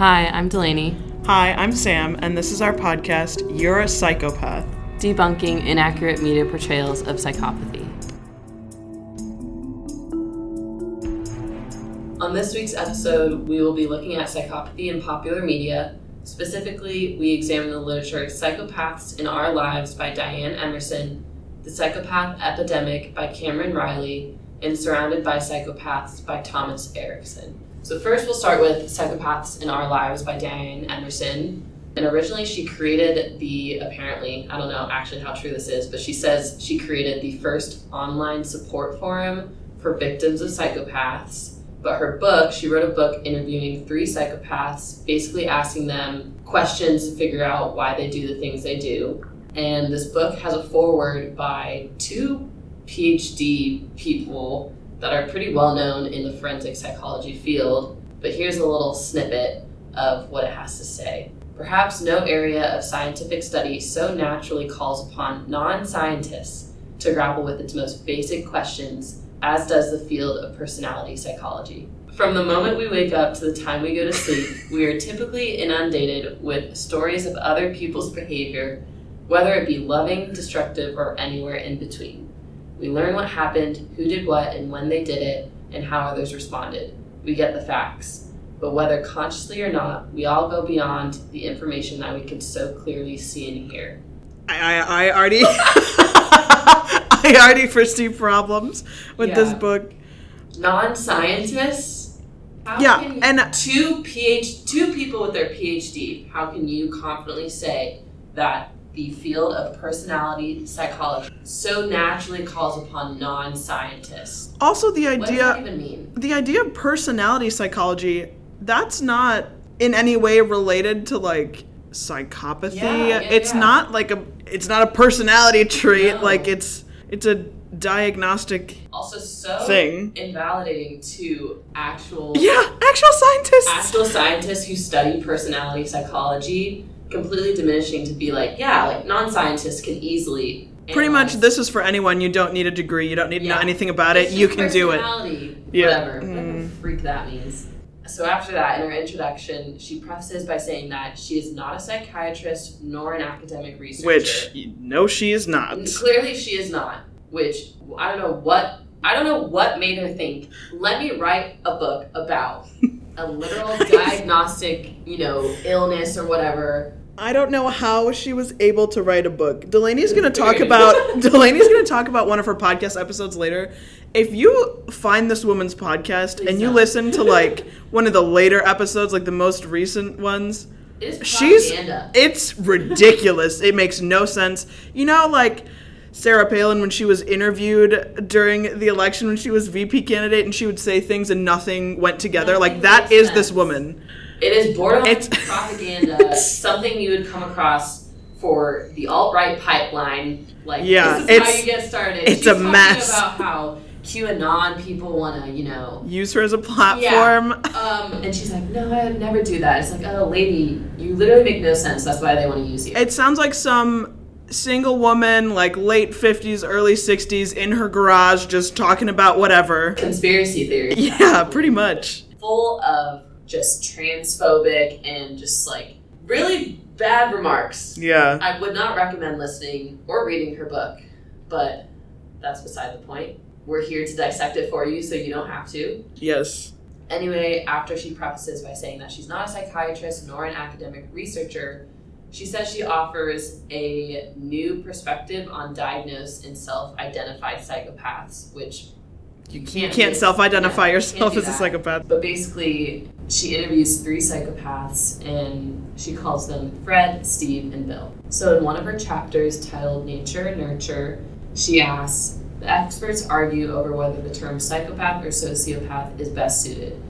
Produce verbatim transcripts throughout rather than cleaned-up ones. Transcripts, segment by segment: Hi, I'm Delaney. Hi, I'm Sam, and this is our podcast, You're a Psychopath: Debunking Inaccurate Media Portrayals of Psychopathy. On this week's episode, we will be looking at psychopathy in popular media. Specifically, we examine the literature Psychopaths in Our Lives by Dianne Emerson, The Psychopath Epidemic by Cameron Reilly, and Surrounded by Psychopaths by Thomas Erikson. So first we'll start with Psychopaths in Our Lives by Dianne Emerson. And originally she created the, apparently, I don't know actually how true this is, but she says she created the first online support forum for victims of psychopaths. But her book, she wrote a book interviewing three psychopaths, basically asking them questions to figure out why they do the things they do. And this book has a foreword by two PhD people that are pretty well known in the forensic psychology field. But here's a little snippet of what it has to say. Perhaps no area of scientific study so naturally calls upon non-scientists to grapple with its most basic questions as does the field of personality psychology. From the moment we wake up to the time we go to sleep, we are typically inundated with stories of other people's behavior, whether it be loving, destructive, or anywhere in between. We learn what happened, who did what, and when they did it, and how others responded. We get the facts. But whether consciously or not, we all go beyond the information that we can so clearly see and hear. I, I, I already... I already foresee problems with yeah. this book. Non-scientists? How yeah, can and two PhD, two people with their PhD, how can you confidently say that the field of personality psychology so naturally calls upon non-scientists? Also, the idea. What does that even mean? The idea of personality psychology, that's not in any way related to like psychopathy. Yeah, yeah, it's yeah. not like a. It's not a personality trait. No. Like it's. It's a diagnostic also so thing. Invalidating to actual... Yeah, actual scientists. Actual scientists who study personality psychology, completely diminishing to be like, yeah, like non-scientists can easily... Pretty analyze. Much this is for anyone. You don't need a degree. You don't need yeah. to know anything about it's it. You can do it. Personality, whatever. Yeah. Mm. Whatever freak that means. So after that, in her introduction, she prefaces by saying that she is not a psychiatrist nor an academic researcher. Which, no, she is not. And clearly she is not, which I don't know what, I don't know what made her think, let me write a book about a literal diagnostic, you know, illness or whatever. I don't know how she was able to write a book. Delaney's going to talk about, Delaney's going to talk about one of her podcast episodes later. If you find this woman's podcast Please and you don't. listen to, like, one of the later episodes, like the most recent ones, it is propaganda. she's, it's ridiculous. It makes no sense. You know, like, Sarah Palin, when she was interviewed during the election, when she was V P candidate, and she would say things and nothing went together. Nothing like, that is sense. This woman. It is borderline it's, propaganda, something you would come across for the alt-right pipeline. Like, yeah, this is it's, how you get started. It's she's a mess. She's talking about how QAnon people want to, you know... Use her as a platform. Yeah. Um, and she's like, no, I would never do that. It's like, oh, lady, you literally make no sense. That's why they want to use you. It sounds like some single woman, like late fifties, early sixties, in her garage just talking about whatever. Conspiracy theory. Yeah, actually. Pretty much. Full of just transphobic and just, like, really bad remarks. Yeah. I would not recommend listening or reading her book, but that's beside the point. We're here to dissect it for you, so you don't have to. Yes. Anyway, after she prefaces by saying that she's not a psychiatrist nor an academic researcher, she says she offers a new perspective on diagnosed and self-identified psychopaths, which you can't, you can't self-identify yeah, yourself as that. a psychopath. But basically, she interviews three psychopaths, and she calls them Fred, Steve, and Bill. So in one of her chapters titled Nature, Nurture, she asks, the experts argue over whether the term psychopath or sociopath is best suited.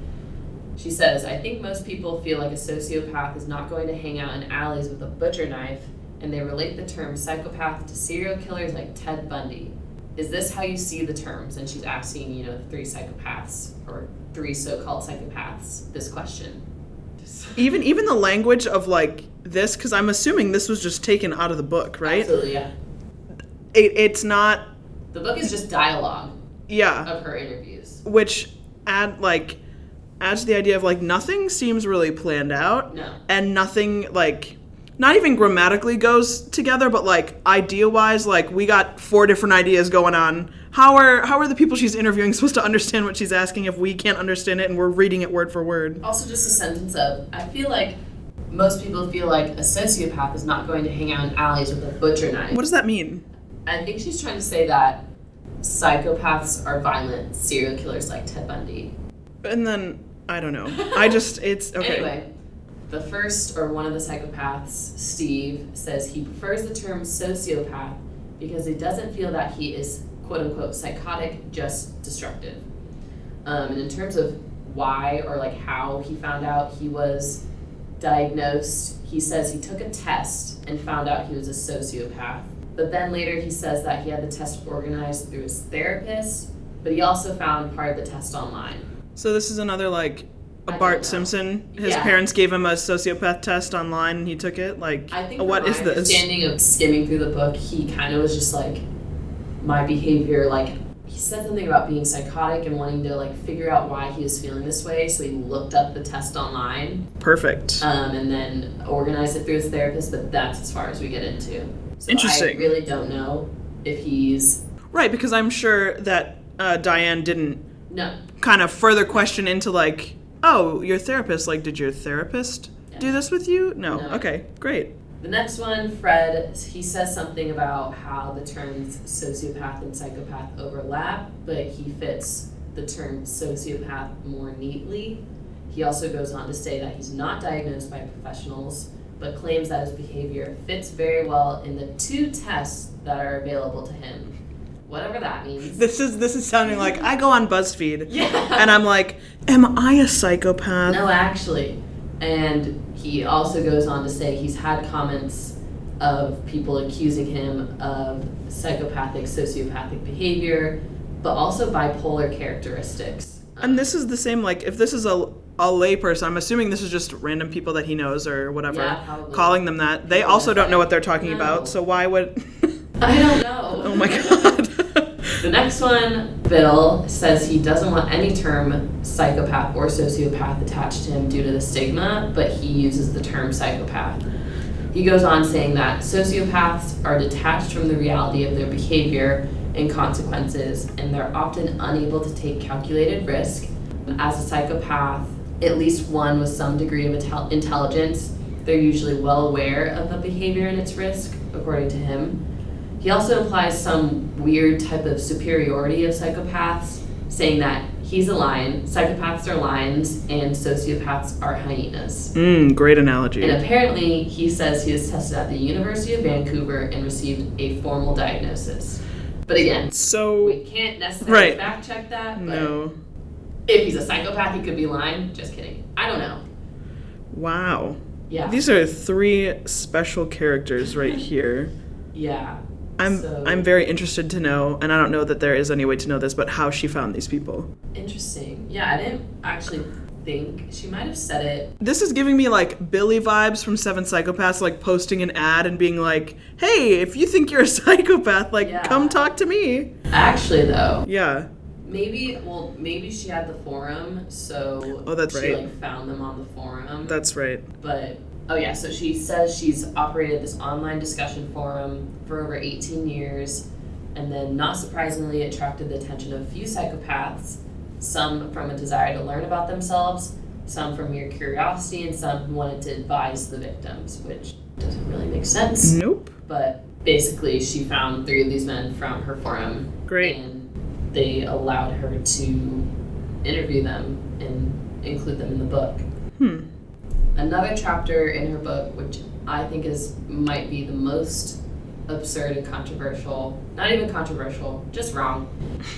She says, I think most people feel like a sociopath is not going to hang out in alleys with a butcher knife, and they relate the term psychopath to serial killers like Ted Bundy. Is this how you see the terms? And she's asking, you know, three psychopaths or three so-called psychopaths this question. Even even the language of like this, because I'm assuming this was just taken out of the book, right? Absolutely, yeah. It, it's not... The book is just dialogue yeah. of her interviews. Which add, like, adds to the idea of, like, nothing seems really planned out. No. And nothing, like, not even grammatically goes together, but, like, idea-wise, like, we got four different ideas going on. How are how are the people she's interviewing supposed to understand what she's asking if we can't understand it and we're reading it word for word? Also, just a sentence of, I feel like most people feel like a sociopath is not going to hang out in alleys with a butcher knife. What does that mean? I think she's trying to say that psychopaths are violent serial killers like Ted Bundy. And then, I don't know. I just, it's, okay. Anyway. The first, or one of the psychopaths, Steve, says he prefers the term sociopath because he doesn't feel that he is, quote-unquote, psychotic, just destructive. Um, and in terms of why or, like, how he found out he was diagnosed, he says he took a test and found out he was a sociopath. But then later he says that he had the test organized through his therapist, but he also found part of the test online. So this is another, like... A Bart Simpson, his yeah. parents gave him a sociopath test online and he took it. Like, I think what is this? My understanding of skimming through the book, he kind of was just like, my behavior, like, he said something about being psychotic and wanting to, like, figure out why he was feeling this way, so he looked up the test online. Perfect. Um, and then organized it through his therapist, but that's as far as we get into. So interesting. I really don't know if he's... Right, because I'm sure that uh, Dianne didn't no. kind of further question into, like... Oh, your therapist. Like, did your therapist yeah. do this with you? No. no. Okay, great. The next one, Fred, he says something about how the terms sociopath and psychopath overlap, but he fits the term sociopath more neatly. He also goes on to say that he's not diagnosed by professionals, but claims that his behavior fits very well in the two tests that are available to him. Whatever that means. This is this is sounding like, I go on BuzzFeed, yeah. and I'm like, am I a psychopath? No, actually. And he also goes on to say he's had comments of people accusing him of psychopathic, sociopathic behavior, but also bipolar characteristics. And this is the same, like, if this is a... a lay person, I'm assuming this is just random people that he knows or whatever, yeah, calling them that. They people also don't know what they're talking no. about, so why would... I don't know. Oh my god. The next one, Bill, says he doesn't want any term psychopath or sociopath attached to him due to the stigma, but he uses the term psychopath. He goes on saying that sociopaths are detached from the reality of their behavior and consequences, and they're often unable to take calculated risk. As a psychopath, at least one with some degree of intel- intelligence, they're usually well aware of the behavior and its risk, according to him. He also implies some weird type of superiority of psychopaths, saying that he's a lion, psychopaths are lions, and sociopaths are hyenas. Mm, great analogy. And apparently, he says he was tested at the University of Vancouver and received a formal diagnosis. But again, so we can't necessarily right. fact check that, but... No. If he's a psychopath, he could be lying. Just kidding. I don't know. Wow. Yeah. These are three special characters right here. yeah. I'm so. I'm very interested to know, and I don't know that there is any way to know this, but how she found these people. Interesting. Yeah, I didn't actually think she might have said it. This is giving me, like, Billy vibes from Seven Psychopaths, like posting an ad and being like, "Hey, if you think you're a psychopath, like, yeah. come talk to me." Actually, though. Yeah. Maybe, well, maybe she had the forum, so oh, that's she, right. like, found them on the forum. That's right. But, oh, yeah, so she says she's operated this online discussion forum for over eighteen years, and then, not surprisingly, attracted the attention of a few psychopaths, some from a desire to learn about themselves, some from mere curiosity, and some who wanted to advise the victims, which doesn't really make sense. Nope. But, basically, she found three of these men from her forum. Great. And they allowed her to interview them and include them in the book. Hmm. Another chapter in her book, which I think is might be the most absurd and controversial, not even controversial, just wrong,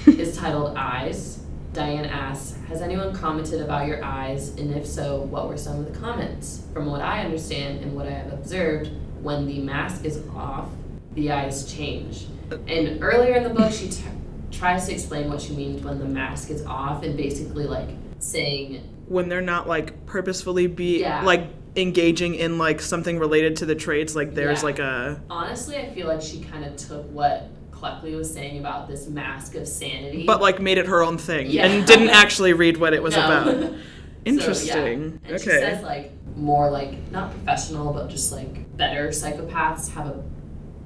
is titled Eyes. Dianne asks, has anyone commented about your eyes? And if so, what were some of the comments? From what I understand and what I have observed, when the mask is off, the eyes change. And earlier in the book, she... T- tries to explain what she means when the mask is off, and basically, like, saying... When they're not, like, purposefully be, yeah. like, engaging in, like, something related to the traits, like, there's, yeah. like, a... Honestly, I feel like she kind of took what Cleckley was saying about this mask of sanity... But, like, made it her own thing, yeah. and didn't actually read what it was no. about. Interesting. So, yeah. And okay. She says, like, more, like, not professional, but just, like, better psychopaths have a,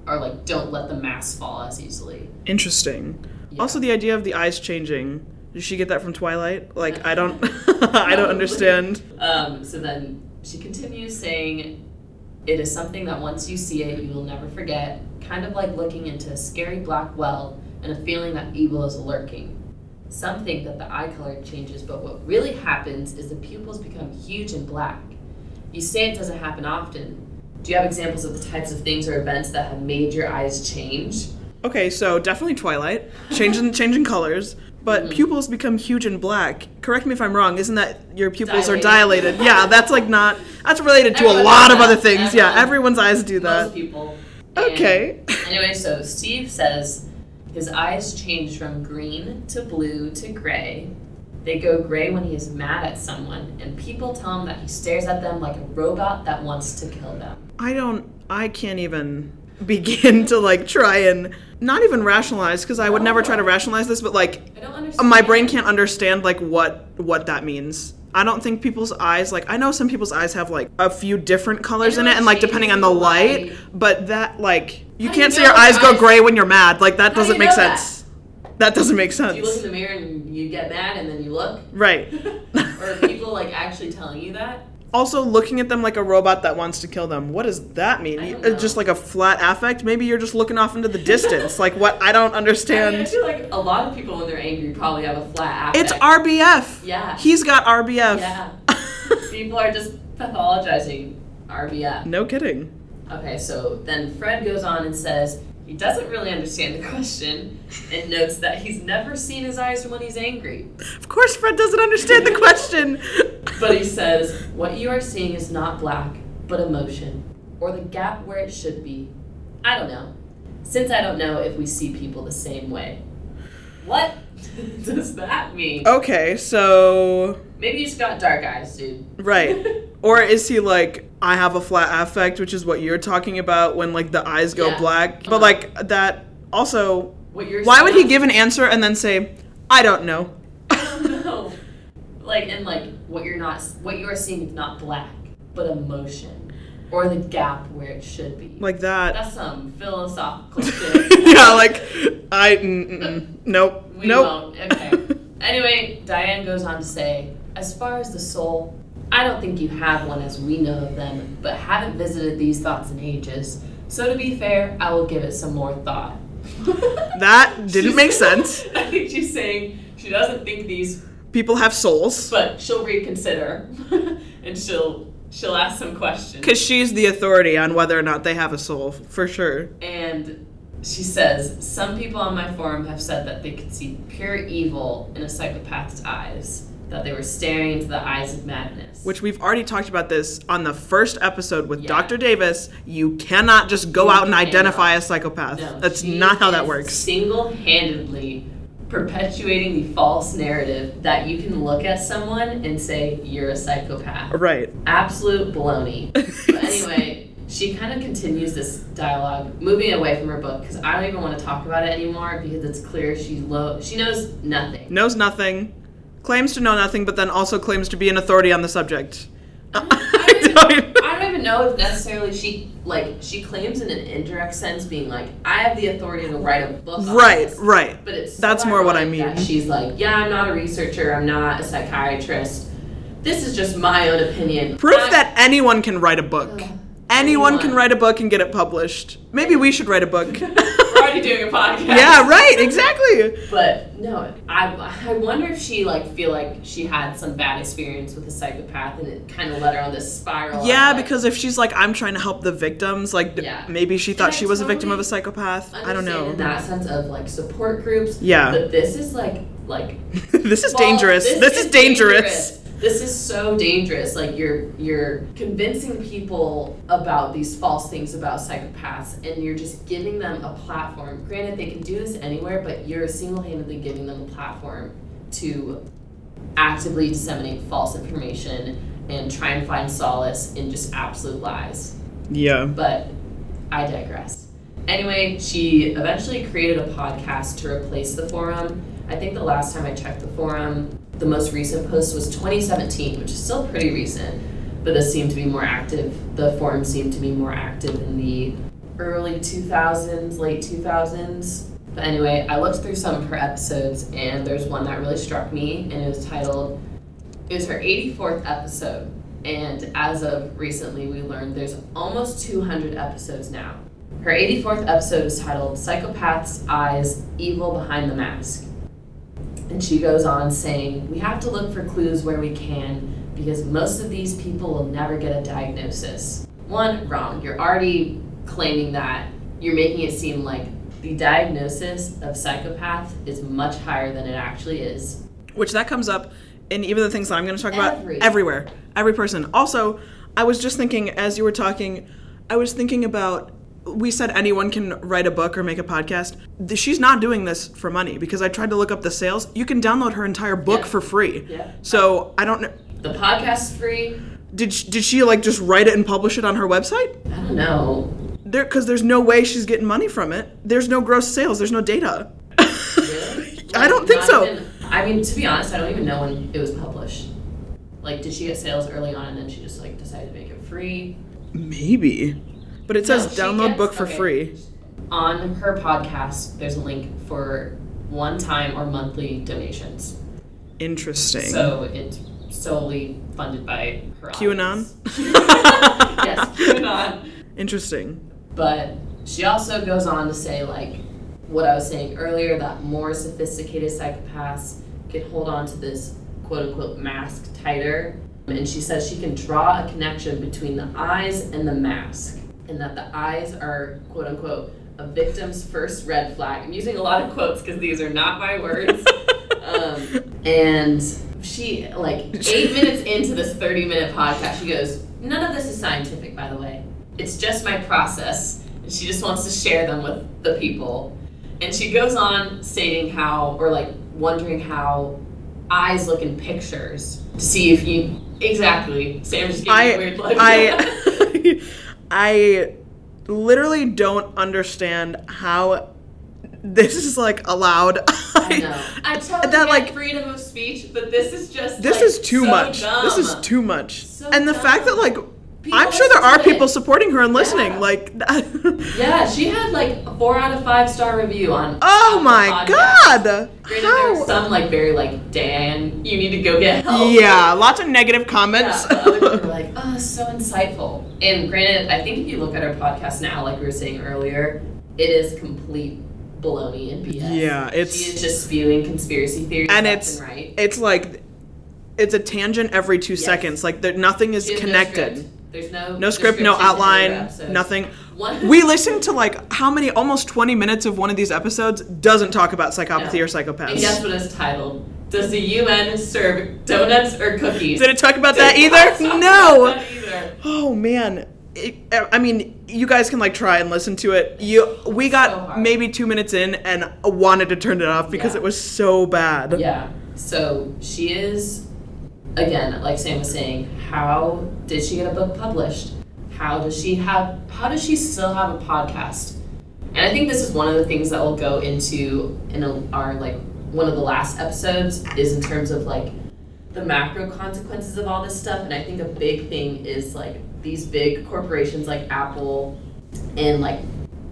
or, like, don't let the mask fall as easily. Interesting. Yeah. Also, the idea of the eyes changing. Did she get that from Twilight? Like, I don't, I don't understand. Um, so then she continues saying, it is something that once you see it, you will never forget. Kind of like looking into a scary black well and a feeling that evil is lurking. Some think that the eye color changes, but what really happens is the pupils become huge and black. You say it doesn't happen often. Do you have examples of the types of things or events that have made your eyes change? Okay, so definitely Twilight, changing changing colors, but mm-hmm. pupils become huge and black. Correct me if I'm wrong. Isn't that your pupils dilated. are dilated? Yeah, that's like not. That's related to Everyone a lot of that. other things. Everyone, yeah, everyone's eyes do that. Most people. Okay. And anyway, so Steve says his eyes change from green to blue to gray. They go gray when he is mad at someone, and people tell him that he stares at them like a robot that wants to kill them. I don't. I can't even begin to like try and not even rationalize, because I would oh. never try to rationalize this, but like I don't understand. My brain can't understand like what what that means. I don't think people's eyes, like I know some people's eyes have like a few different colors in it, and like depending on the light, light but that like you How can't you see your eyes go eyes? gray when you're mad, like that How doesn't do you make know sense that? that doesn't make sense. You look in the mirror and you get mad and then you look right. Or are people like actually telling you that? Also, looking at them like a robot that wants to kill them. What does that mean? Just like a flat affect? Maybe you're just looking off into the distance. Like, what? I don't understand. I, mean, I feel like a lot of people when they're angry probably have a flat affect. It's R B F. Yeah. He's got R B F. Yeah. People are just pathologizing R B F. No kidding. Okay, so then Fred goes on and says he doesn't really understand the question and notes that he's never seen his eyes when he's angry. Of course Fred doesn't understand the question. But he says, what you are seeing is not black, but emotion, or the gap where it should be. I don't know, since I don't know if we see people the same way. What does that mean? Okay, so... Maybe you just got dark eyes, dude. Right. Or is he like, I have a flat affect, which is what you're talking about when, like, the eyes go yeah. black. But, uh-huh. like, that also... What you're why would he give an answer and then say, I don't know? I don't know. Like, and, like... What you're not, what you are seeing is not black, but emotion, or the gap where it should be. Like that. That's some philosophical shit. Yeah, like I, mm, mm, nope, we nope. Won't. Okay. Anyway, Dianne goes on to say, as far as the soul, I don't think you have one as we know of them, but haven't visited these thoughts in ages. So to be fair, I will give it some more thought. That didn't make sense. I think she's saying she doesn't think these. People have souls. But she'll reconsider, and she'll she'll ask some questions. Because she's the authority on whether or not they have a soul, for sure. And she says, some people on my forum have said that they could see pure evil in a psychopath's eyes, that they were staring into the eyes of madness. Which we've already talked about this on the first episode with yeah. Doctor Davis. You cannot just go you out and identify a psychopath. No, that's not how that works. Single-handedly perpetuating the false narrative that you can look at someone and say, you're a psychopath. Right. Absolute baloney. But anyway, she kind of continues this dialogue, moving away from her book, because I don't even want to talk about it anymore, because it's clear she lo- she knows nothing. Knows nothing. Claims to know nothing, but then also claims to be an authority on the subject. I, I, don't, even, I don't even know if necessarily she, like, she claims in an indirect sense being like, I have the authority to write a book on right, this. Right. But it's that's more what I mean. She's like, yeah, I'm not a researcher. I'm not a psychiatrist. This is just my own opinion. Proof I, that anyone can write a book. Uh, anyone, anyone can write a book and get it published. Maybe we should write a book. We're already doing a podcast. Yeah, right. Exactly. But no, I, I wonder if she like feel like she had some bad experience with a psychopath and it kind of led her on this spiral. Yeah, of, like, because if she's like, I'm trying to help the victims, like yeah. maybe she thought and she I was totally a victim of a psychopath. I don't know. In that sense of like support groups. Yeah. But this is like like this is well, dangerous. This, this is, is dangerous. dangerous. This is so dangerous. Like you're you're convincing people about these false things about psychopaths, and you're just giving them a platform. Granted, they can do this anywhere, but you're single-handedly giving them a platform to actively disseminate false information and try and find solace in just absolute lies. Yeah. But I digress. Anyway, she eventually created a podcast to replace the forum. I think the last time I checked the forum, the most recent post was twenty seventeen, which is still pretty recent, but this seemed to be more active. The forum seemed to be more active in the early two thousands, late two thousands. But anyway, I looked through some of her episodes, and there's one that really struck me, and it was titled, it was her eighty-fourth episode, and as of recently we learned there's almost two hundred episodes now. Her eighty-fourth episode is titled, Psychopaths' Eyes, Evil Behind the Mask. And she goes on saying, we have to look for clues where we can, because most of these people will never get a diagnosis. One, wrong. You're already claiming that. You're making it seem like the diagnosis of psychopath is much higher than it actually is. Which that comes up in even the things that I'm going to talk Every. about everywhere. Every person. Also, I was just thinking, as you were talking, I was thinking about, we said anyone can write a book or make a podcast. She's not doing this for money, because I tried to look up the sales. You can download her entire book yeah. for free. Yeah. So I don't know. The podcast's free. Did she, did she like just write it and publish it on her website? I don't know. There, because there's no way she's getting money from it. There's no gross sales. There's no data. Really? Like, I don't think so. Even, I mean, to be honest, I don't even know when it was published. Like, did she get sales early on and then she just like decided to make it free? Maybe. But it says no, download gets, book for okay. free. On her podcast, there's a link for one-time or monthly donations. Interesting. So it's solely funded by her QAnon? Yes, QAnon. Interesting. But she also goes on to say, like, what I was saying earlier, that more sophisticated psychopaths can hold on to this quote-unquote mask tighter. And she says she can draw a connection between the eyes and the mask, and that the eyes are, quote unquote, a victim's first red flag. I'm using a lot of quotes because these are not my words. um, and she, like, eight minutes into this thirty-minute podcast, she goes, none of this is scientific, by the way. It's just my process. And she just wants to share them with the people. And she goes on stating how, or, like, wondering how eyes look in pictures to see if you, exactly. Sam just gave me a weird look. I... I literally don't understand how this is, like, allowed. I know. I totally that, get like, freedom of speech, but this is just, This like, is too so much. Dumb. This is too much. So and the dumb. fact that, like, people I'm sure there are people it. supporting her and listening. Yeah. Like, yeah, she had, like, a four out of five star review on Oh, on my God. Granted, there were some, like, very, like, Dan, you need to go get help. Yeah, like, lots of negative comments. Yeah, other people were like, oh, so insightful. And granted, I think if you look at our podcast now, like we were saying earlier, it is complete baloney and B S. Yeah, it's... She is just spewing conspiracy theories and left it's, and right. It's like, it's a tangent every two yes. seconds. Like, there, nothing is connected. No There's no... No script, no outline, nothing. One, we listened to, like, how many, almost twenty minutes of one of these episodes doesn't talk about psychopathy no. or psychopaths. And guess what it's titled? Does the U N serve donuts or cookies? Did it talk about Did that either? Talk no. About that either. Oh man, it, I mean, you guys can like try and listen to it. You, we got so maybe two minutes in and wanted to turn it off because yeah. it was so bad. Yeah. So she is, again, like Sam was saying, how did she get a book published? How does she have? How does she still have a podcast? And I think this is one of the things that we'll go into in a, our like. one of the last episodes is in terms of like the macro consequences of all this stuff. And I think a big thing is like these big corporations like Apple and like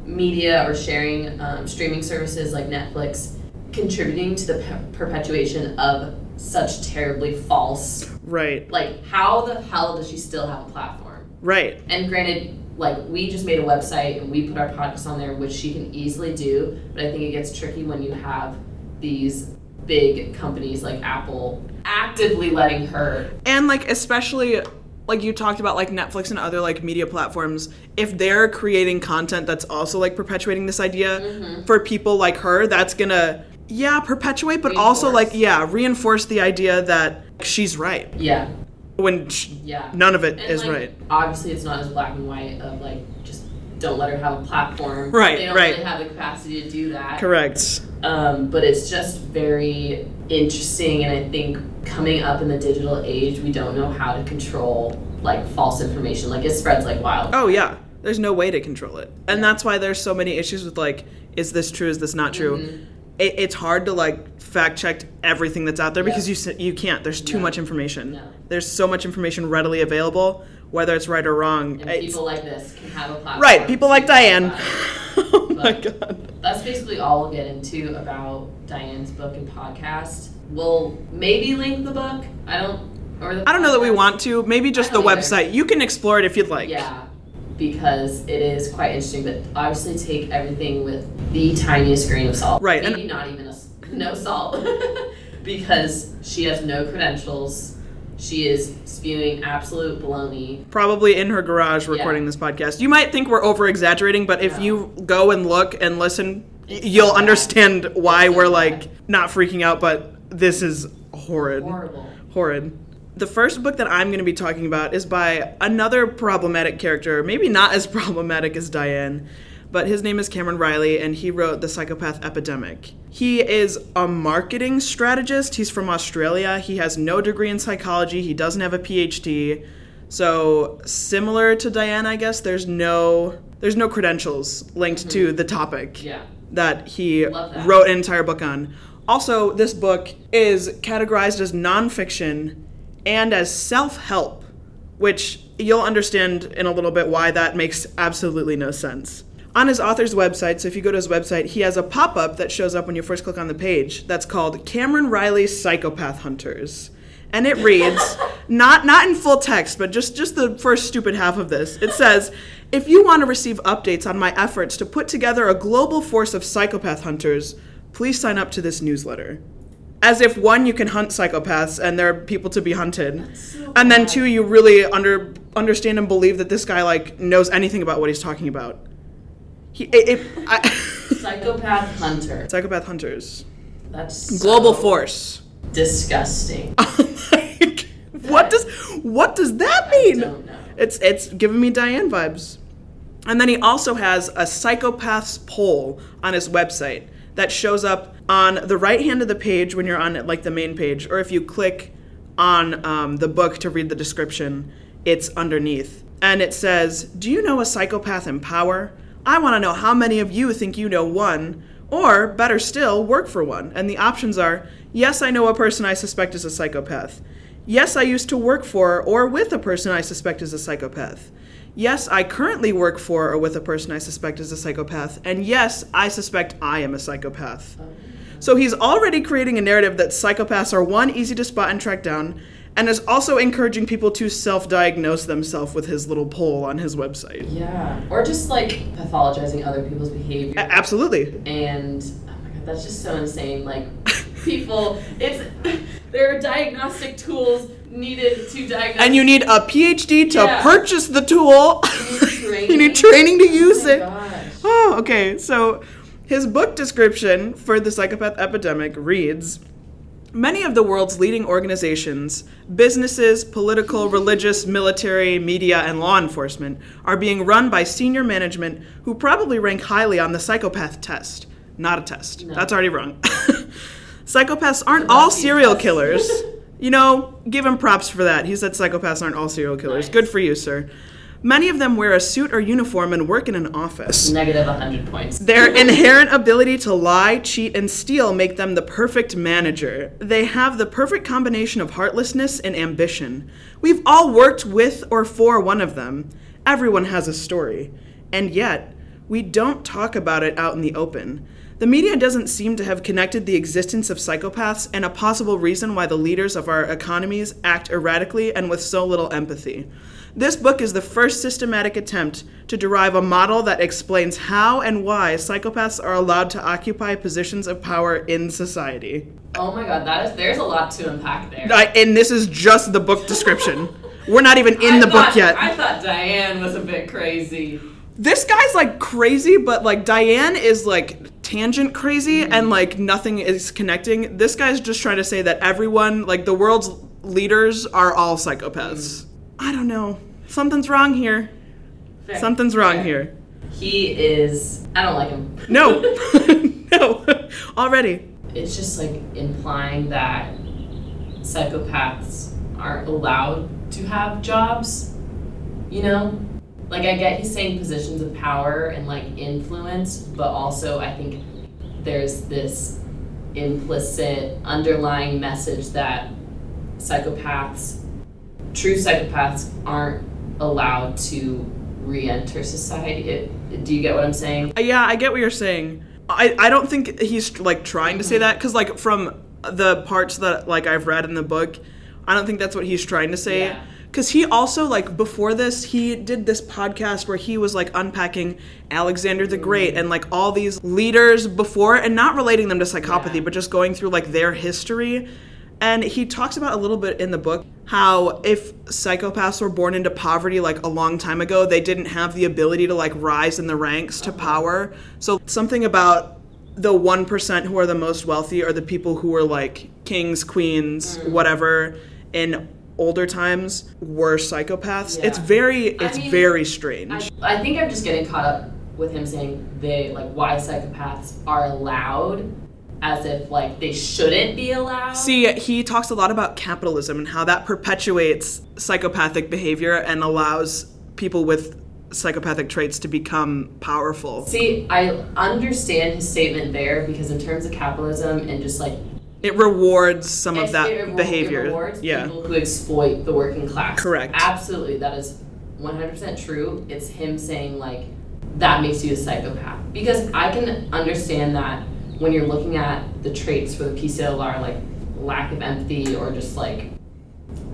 media or sharing um, streaming services like Netflix contributing to the pe- perpetuation of such terribly false. Right. Like how the hell does she still have a platform? Right. And granted, like we just made a website and we put our podcast on there, which she can easily do. But I think it gets tricky when you have these big companies like Apple actively letting her. And like especially like you talked about like Netflix and other like media platforms, if they're creating content that's also like perpetuating this idea mm-hmm. for people like her, that's gonna yeah perpetuate but reinforce. also like yeah reinforce the idea that she's right. Yeah. When she, yeah. none of it and is like, right. Obviously it's not as black and white of like just don't let her have a platform. Right, They don't right. really have the capacity to do that. Correct. Um, but it's just very interesting, and I think coming up in the digital age, we don't know how to control, like, false information. Like, it spreads like wildfire. Oh, yeah. There's no way to control it. And yeah. that's why there's so many issues with, like, is this true, is this not true? Mm-hmm. it, it's hard to like fact check everything that's out there, because yep. you you can't. There's too no. much information. No. There's so much information readily available, whether it's right or wrong. And people like this can have a platform. Right, people like Dianne. Oh my God. That's basically all we'll get into about Dianne's book and podcast. We'll maybe link the book. I don't. Or the I don't know that we want to. Maybe just the either. website. You can explore it if you'd like. Yeah, because it is quite interesting. But obviously, take everything with the tiniest grain of salt. Right, maybe and not even a no salt, because she has no credentials. She is spewing absolute baloney. Probably in her garage recording yeah. this podcast. You might think we're over-exaggerating, but if no. you go and look and listen, it's you'll so understand why it's we're, so like, not freaking out, but this is horrid. Horrible. Horrid. The first book that I'm going to be talking about is by another problematic character, maybe not as problematic as Dianne, but his name is Cameron Reilly, and he wrote The Psychopath Epidemic. He is a marketing strategist. He's from Australia. He has no degree in psychology. He doesn't have a P H D. So similar to Dianne, I guess, there's no there's no credentials linked mm-hmm. to the topic yeah. that he that. wrote an entire book on. Also, this book is categorized as nonfiction and as self-help, which you'll understand in a little bit why that makes absolutely no sense. On his author's website, so if you go to his website, he has a pop-up that shows up when you first click on the page that's called Cameron Reilly's Psychopath Hunters. And it reads, not not in full text, but just, just the first stupid half of this. It says, if you want to receive updates on my efforts to put together a global force of psychopath hunters, please sign up to this newsletter. As if, one, you can hunt psychopaths and there are people to be hunted. So and then, two, you really under understand and believe that this guy like knows anything about what he's talking about. He, it, it, I, Psychopath hunter. Psychopath hunters. That's so global force. Disgusting. Like, what does what does that mean? I don't know. It's it's giving me Dianne vibes. And then he also has a psychopaths poll on his website that shows up on the right hand of the page when you're on like the main page, or if you click on um, the book to read the description, it's underneath, and it says, "Do you know a psychopath in power? I want to know how many of you think you know one, or, better still, work for one." And the options are, yes, I know a person I suspect is a psychopath. Yes, I used to work for or with a person I suspect is a psychopath. Yes, I currently work for or with a person I suspect is a psychopath. And yes, I suspect I am a psychopath. So he's already creating a narrative that psychopaths are, one, easy to spot and track down, and is also encouraging people to self-diagnose themselves with his little poll on his website. Yeah. Or just, like, pathologizing other people's behavior. A- absolutely. And, oh my God, that's just so insane. Like, people, it's, there are diagnostic tools needed to diagnose. And you need a P H D to yeah. purchase the tool. You need training. You need training to use oh my it. Gosh. Oh, okay. So his book description for The Psychopath Epidemic reads, many of the world's leading organizations, businesses, political, religious, military, media, and law enforcement are being run by senior management who probably rank highly on the psychopath test. Not a test. No. That's already wrong. Psychopaths aren't all serial killers. You know, give him props for that. He said psychopaths aren't all serial killers. Nice. Good for you, sir. Many of them wear a suit or uniform and work in an office. Negative one hundred points. Their inherent ability to lie, cheat, and steal make them the perfect manager. They have the perfect combination of heartlessness and ambition. We've all worked with or for one of them. Everyone has a story. And yet, we don't talk about it out in the open. The media doesn't seem to have connected the existence of psychopaths and a possible reason why the leaders of our economies act erratically and with so little empathy. This book is the first systematic attempt to derive a model that explains how and why psychopaths are allowed to occupy positions of power in society. Oh my God, that is there's a lot to unpack there. I, and this is just the book description. We're not even in I the thought, book yet. I thought Dianne was a bit crazy. This guy's like crazy, but like Dianne is like tangent crazy mm-hmm. and like nothing is connecting. This guy's just trying to say that everyone, like the world's leaders are all psychopaths. Mm-hmm. I don't know. Something's wrong here. Fair. Something's wrong Fair. here. He is... I don't like him. No. No. Already. It's just, like, implying that psychopaths aren't allowed to have jobs, you know? Like, I get he's saying positions of power and, like, influence, but also I think there's this implicit underlying message that psychopaths, true psychopaths, aren't allowed to re-enter society. It, do you get what I'm saying? Yeah, I get what you're saying. I, I don't think he's, like, trying to say that, because, like, from the parts that, like, I've read in the book, I don't think that's what he's trying to say. Because yeah. he also, like, before this, he did this podcast where he was, like, unpacking Alexander the Great mm-hmm. and, like, all these leaders before, and not relating them to psychopathy, yeah. but just going through, like, their history. And he talks about a little bit in the book how if psychopaths were born into poverty, like, a long time ago, they didn't have the ability to, like, rise in the ranks to power. So something about the one percent who are the most wealthy are the people who were, like, kings, queens, mm. whatever, in older times were psychopaths. Yeah. It's very, it's I mean, very strange. I, I think I'm just getting caught up with him saying they, like, why psychopaths are allowed, as if, like, they shouldn't be allowed. See, he talks a lot about capitalism and how that perpetuates psychopathic behavior and allows people with psychopathic traits to become powerful. See, I understand his statement there, because in terms of capitalism and just, like... It rewards some of that it rewar- behavior. It rewards yeah. people who exploit the working class. Correct. Absolutely. That is one hundred percent true. It's him saying, like, that makes you a psychopath. Because I can understand that when you're looking at the traits for the P C L R, like lack of empathy or just like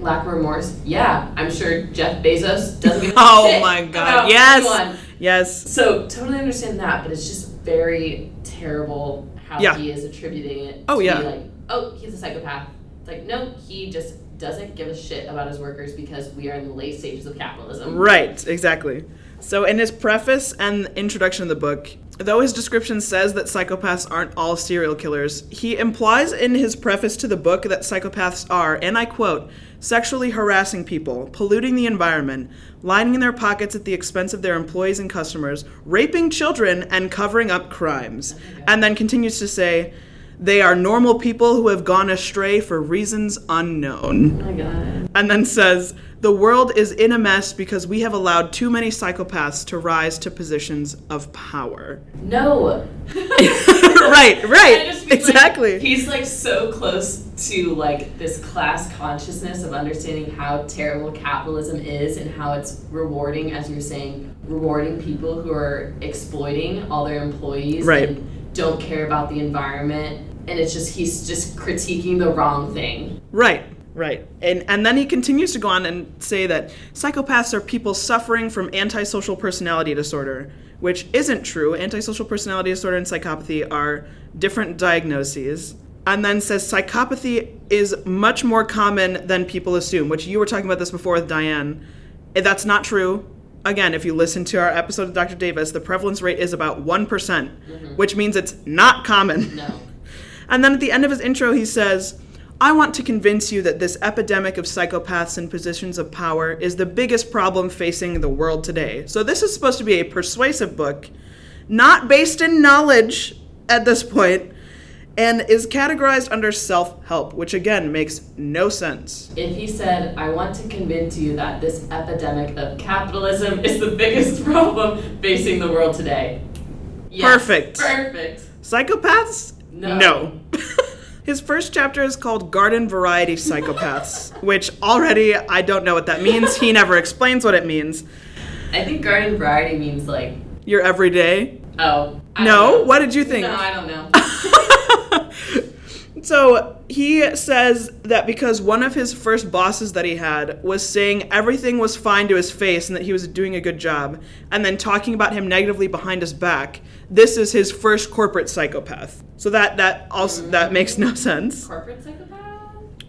lack of remorse, yeah, I'm sure Jeff Bezos doesn't give a oh shit. Oh my god, yes, anyone. Yes. So totally understand that, but it's just very terrible how yeah. he is attributing it oh, to yeah. be like, oh, he's a psychopath. It's like, no, he just doesn't give a shit about his workers because we are in the late stages of capitalism. Right, exactly. So in his preface and introduction of the book, though his description says that psychopaths aren't all serial killers, he implies in his preface to the book that psychopaths are, and I quote, sexually harassing people, polluting the environment, lining in their pockets at the expense of their employees and customers, raping children, and covering up crimes. Okay. And then continues to say, they are normal people who have gone astray for reasons unknown. Oh my God. And then says, the world is in a mess because we have allowed too many psychopaths to rise to positions of power. No. Right, right. Just, exactly. Like, he's like so close to like this class consciousness of understanding how terrible capitalism is and how it's rewarding, as you're saying, rewarding people who are exploiting all their employees. Right. And don't care about the environment, and it's just he's just critiquing the wrong thing. Right, right. And and then he continues to go on and say that psychopaths are people suffering from antisocial personality disorder, which isn't true. Antisocial personality disorder and psychopathy are different diagnoses. And then says psychopathy is much more common than people assume, which you were talking about this before with Dianne. That's not true. Again, if you listen to our episode of Doctor Davis, the prevalence rate is about one percent, mm-hmm. which means it's not common. No. And then at the end of his intro, he says, I want to convince you that this epidemic of psychopaths in positions of power is the biggest problem facing the world today. So this is supposed to be a persuasive book, not based in knowledge at this point, and is categorized under self-help, which again makes no sense. If he said, I want to convince you that this epidemic of capitalism is the biggest problem facing the world today. Yes, perfect. Perfect. Psychopaths? No. No. His first chapter is called Garden Variety Psychopaths, which already I don't know what that means. He never explains what it means. I think garden variety means like... Your everyday? Oh. I no? What did you think? No, I don't know. So he says that because one of his first bosses that he had was saying everything was fine to his face and that he was doing a good job, and then talking about him negatively behind his back, this is his first corporate psychopath. So that, that also mm-hmm. that makes no sense. Corporate psychopath?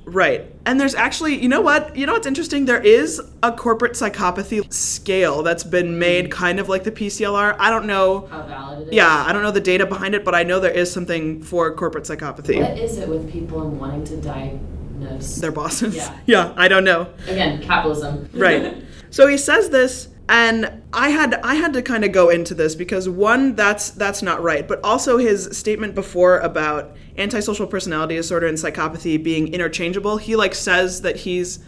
Right. And there's actually, you know what? You know what's interesting? There is a corporate psychopathy scale that's been made kind of like the P C L R. I don't know. How valid it is. Yeah, I don't know the data behind it, but I know there is something for corporate psychopathy. What is it with people and wanting to diagnose their bosses? Yeah. Yeah, I don't know. Again, capitalism. Right. So he says this, and I had I had to kind of go into this because one, that's that's not right, but also his statement before about antisocial personality disorder and psychopathy being interchangeable, he like says that he's,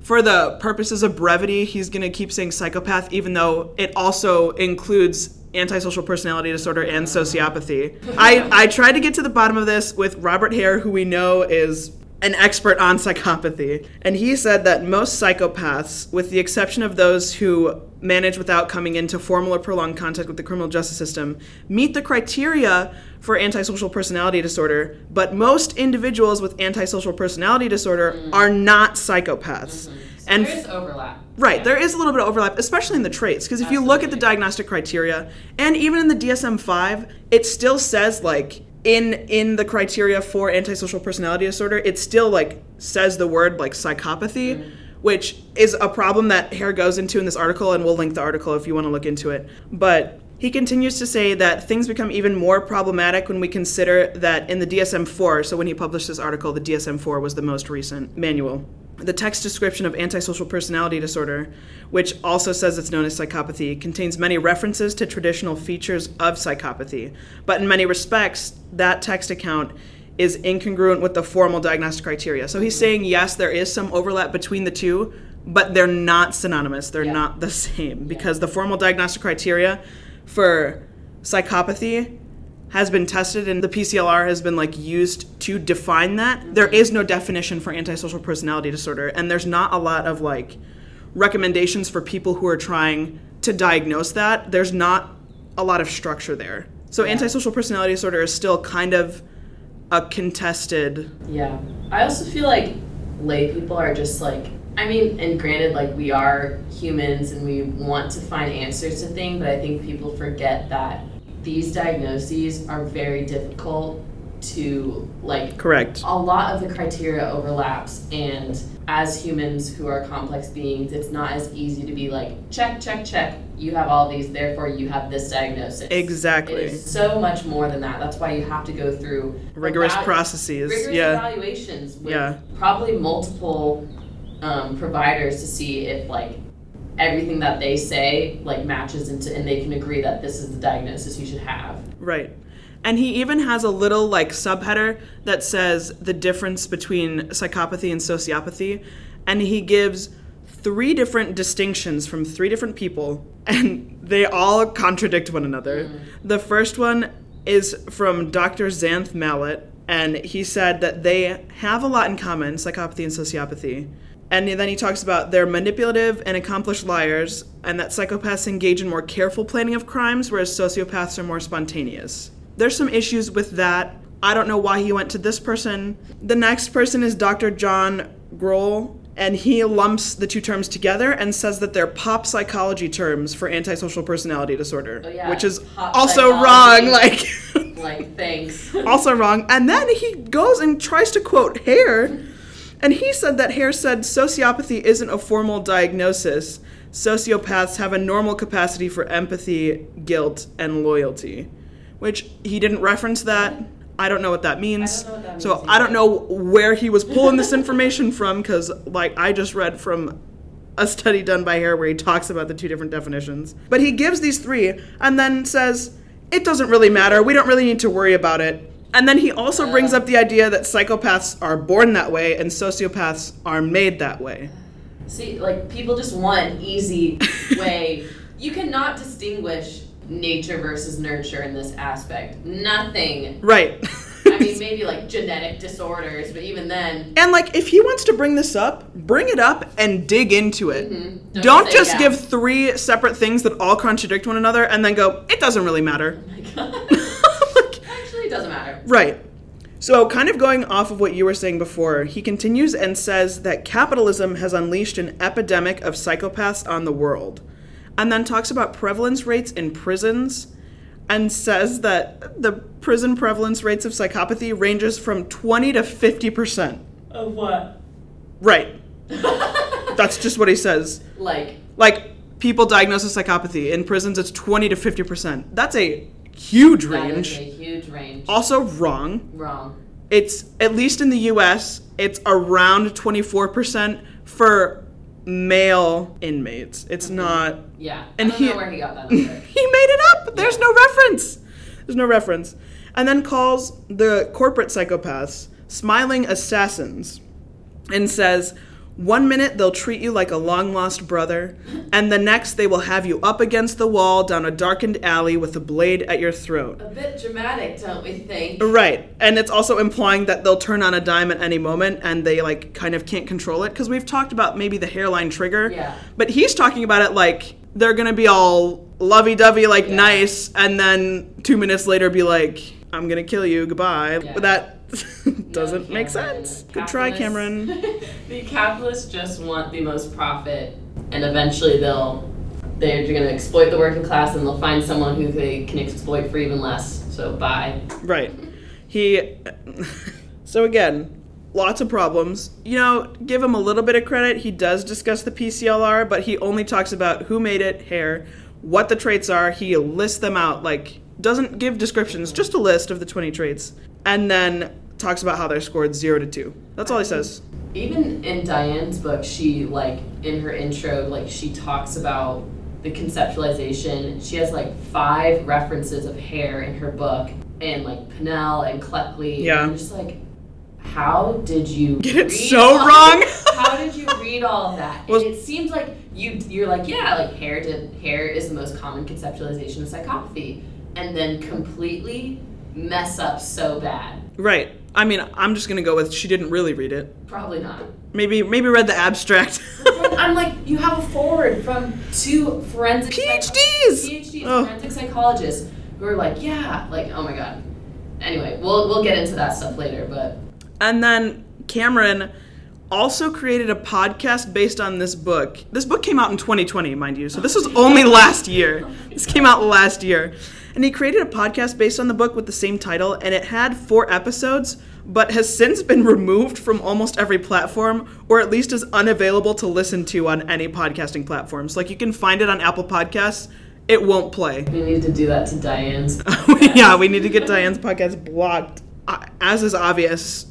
for the purposes of brevity, he's gonna keep saying psychopath, even though it also includes antisocial personality disorder, and sociopathy. I, I tried to get to the bottom of this with Robert Hare, who we know is an expert on psychopathy. And he said that most psychopaths, with the exception of those who manage without coming into formal or prolonged contact with the criminal justice system, meet the criteria for antisocial personality disorder, but most individuals with antisocial personality disorder mm. are not psychopaths. Mm-hmm. So and there is overlap. Right, yeah. There is a little bit of overlap, especially in the traits, because if Absolutely. You look at the diagnostic criteria, and even in the D S M five, it still says, like, in in the criteria for antisocial personality disorder, it still, like, says the word, like, psychopathy, mm-hmm. which is a problem that Hare goes into in this article, and we'll link the article if you want to look into it. But he continues to say that things become even more problematic when we consider that in the D S M four, so when he published this article, the D S M four was the most recent manual, the text description of antisocial personality disorder, which also says it's known as psychopathy, contains many references to traditional features of psychopathy. But in many respects, that text account is incongruent with the formal diagnostic criteria. So he's saying, yes, there is some overlap between the two, but they're not synonymous. They're yeah. not the same, because yeah. the formal diagnostic criteria for psychopathy has been tested, and the P C L R has been, like, used to define that. There is no definition for antisocial personality disorder, and there's not a lot of, like, recommendations for people who are trying to diagnose that. There's not a lot of structure there. So yeah. antisocial personality disorder is still kind of a contested... Yeah. I also feel like lay people are just, like... I mean, and granted, like, we are humans and we want to find answers to things, but I think people forget that these diagnoses are very difficult to, like... Correct. A lot of the criteria overlaps, and as humans who are complex beings, it's not as easy to be like, check, check, check, you have all these, therefore you have this diagnosis. Exactly. It is so much more than that. That's why you have to go through... Rigorous evalu- processes. Rigorous yeah. evaluations with yeah. probably multiple... Um, providers to see if, like, everything that they say, like, matches into, and they can agree that this is the diagnosis you should have. Right. And he even has a little, like, subheader that says the difference between psychopathy and sociopathy, and he gives three different distinctions from three different people, and they all contradict one another. Mm. The first one is from Doctor Xanth Mallet, and he said that they have a lot in common, psychopathy and sociopathy. And then he talks about they're manipulative and accomplished liars, and that psychopaths engage in more careful planning of crimes, whereas sociopaths are more spontaneous. There's some issues with that. I don't know why he went to this person. The next person is Doctor John Grohl, and he lumps the two terms together and says that they're pop psychology terms for antisocial personality disorder, oh, yeah. which is pop also psychology. Wrong. Like, like, thanks. Also wrong. And then he goes and tries to quote Hare. And he said that Hare said sociopathy isn't a formal diagnosis. Sociopaths have a normal capacity for empathy, guilt, and loyalty, which he didn't reference that. I don't know what that means. I don't know what that means so either. I don't know where he was pulling this information from, because, like, I just read from a study done by Hare where he talks about the two different definitions. But he gives these three and then says, it doesn't really matter. We don't really need to worry about it. And then he also brings up the idea that psychopaths are born that way and sociopaths are made that way. See, like, people just want an easy way. You cannot distinguish nature versus nurture in this aspect. Nothing. Right. I mean, maybe, like, genetic disorders, but even then... And, like, if he wants to bring this up, bring it up and dig into it. Mm-hmm. Don't, Don't just yeah. give three separate things that all contradict one another and then go, it doesn't really matter. Oh, my God. Doesn't matter. Right. So, kind of going off of what you were saying before, he continues and says that capitalism has unleashed an epidemic of psychopaths on the world, and then talks about prevalence rates in prisons and says that the prison prevalence rates of psychopathy ranges from twenty to fifty percent. Of what? Right. That's just what he says. Like, like people diagnosed with psychopathy in prisons, it's twenty to fifty percent. That's a huge range. That is a huge range. Also wrong. Wrong. It's, at least in the U S, it's around twenty-four percent for male inmates. It's okay. not... Yeah. And I don't he, know where he got that number. He made it up. There's yeah. no reference. There's no reference. And then calls the corporate psychopaths smiling assassins and says, One minute, they'll treat you like a long-lost brother, and the next they will have you up against the wall down a darkened alley with a blade at your throat. A bit dramatic, don't we think? Right. And it's also implying that they'll turn on a dime at any moment, and they, like, kind of can't control it. Because we've talked about maybe the hairline trigger. Yeah. But he's talking about it like they're going to be all lovey-dovey, like, yeah. nice, and then two minutes later be like, I'm going to kill you, goodbye. Yeah. But that... doesn't no, make sense. Good try, Cameron. The capitalists just want the most profit, and eventually they'll they're going to exploit the working class, and they'll find someone who they can exploit for even less. So bye. Right. He. So again, lots of problems. You know, give him a little bit of credit. He does discuss the P C L R, but he only talks about who made it, Hare, what the traits are. He lists them out, like doesn't give descriptions, just a list of the twenty traits. And then talks about how they're scored zero to two. That's all he says. Even in Diane's book, she, like, in her intro, like, she talks about the conceptualization. She has, like, five references of Hare in her book, and, like, Pinnell and Cleckley. Yeah. And I'm just like, how did you get it so wrong? How did you read all of that? Well, and it seems like you, you're like, yeah, like, Hare, did, Hare is the most common conceptualization of psychopathy. And then completely mess up so bad. Right. I mean, I'm just going to go with she didn't really read it. Probably not. Maybe maybe read the abstract. I'm like, you have a forward from two forensic... P H Ds! Psych- P H Ds, oh. Forensic psychologists, who are like, yeah, like, oh my god. Anyway, we'll we'll get into that stuff later, but... And then Cameron also created a podcast based on this book. This book came out in twenty twenty, mind you, so this was only last year. This came out last year. And he created a podcast based on the book with the same title, and it had four episodes, but has since been removed from almost every platform, or at least is unavailable to listen to on any podcasting platforms. Like, you can find it on Apple Podcasts. It won't play. We need to do that to Diane's podcast. Yeah, we need to get Diane's podcast blocked. As is obvious,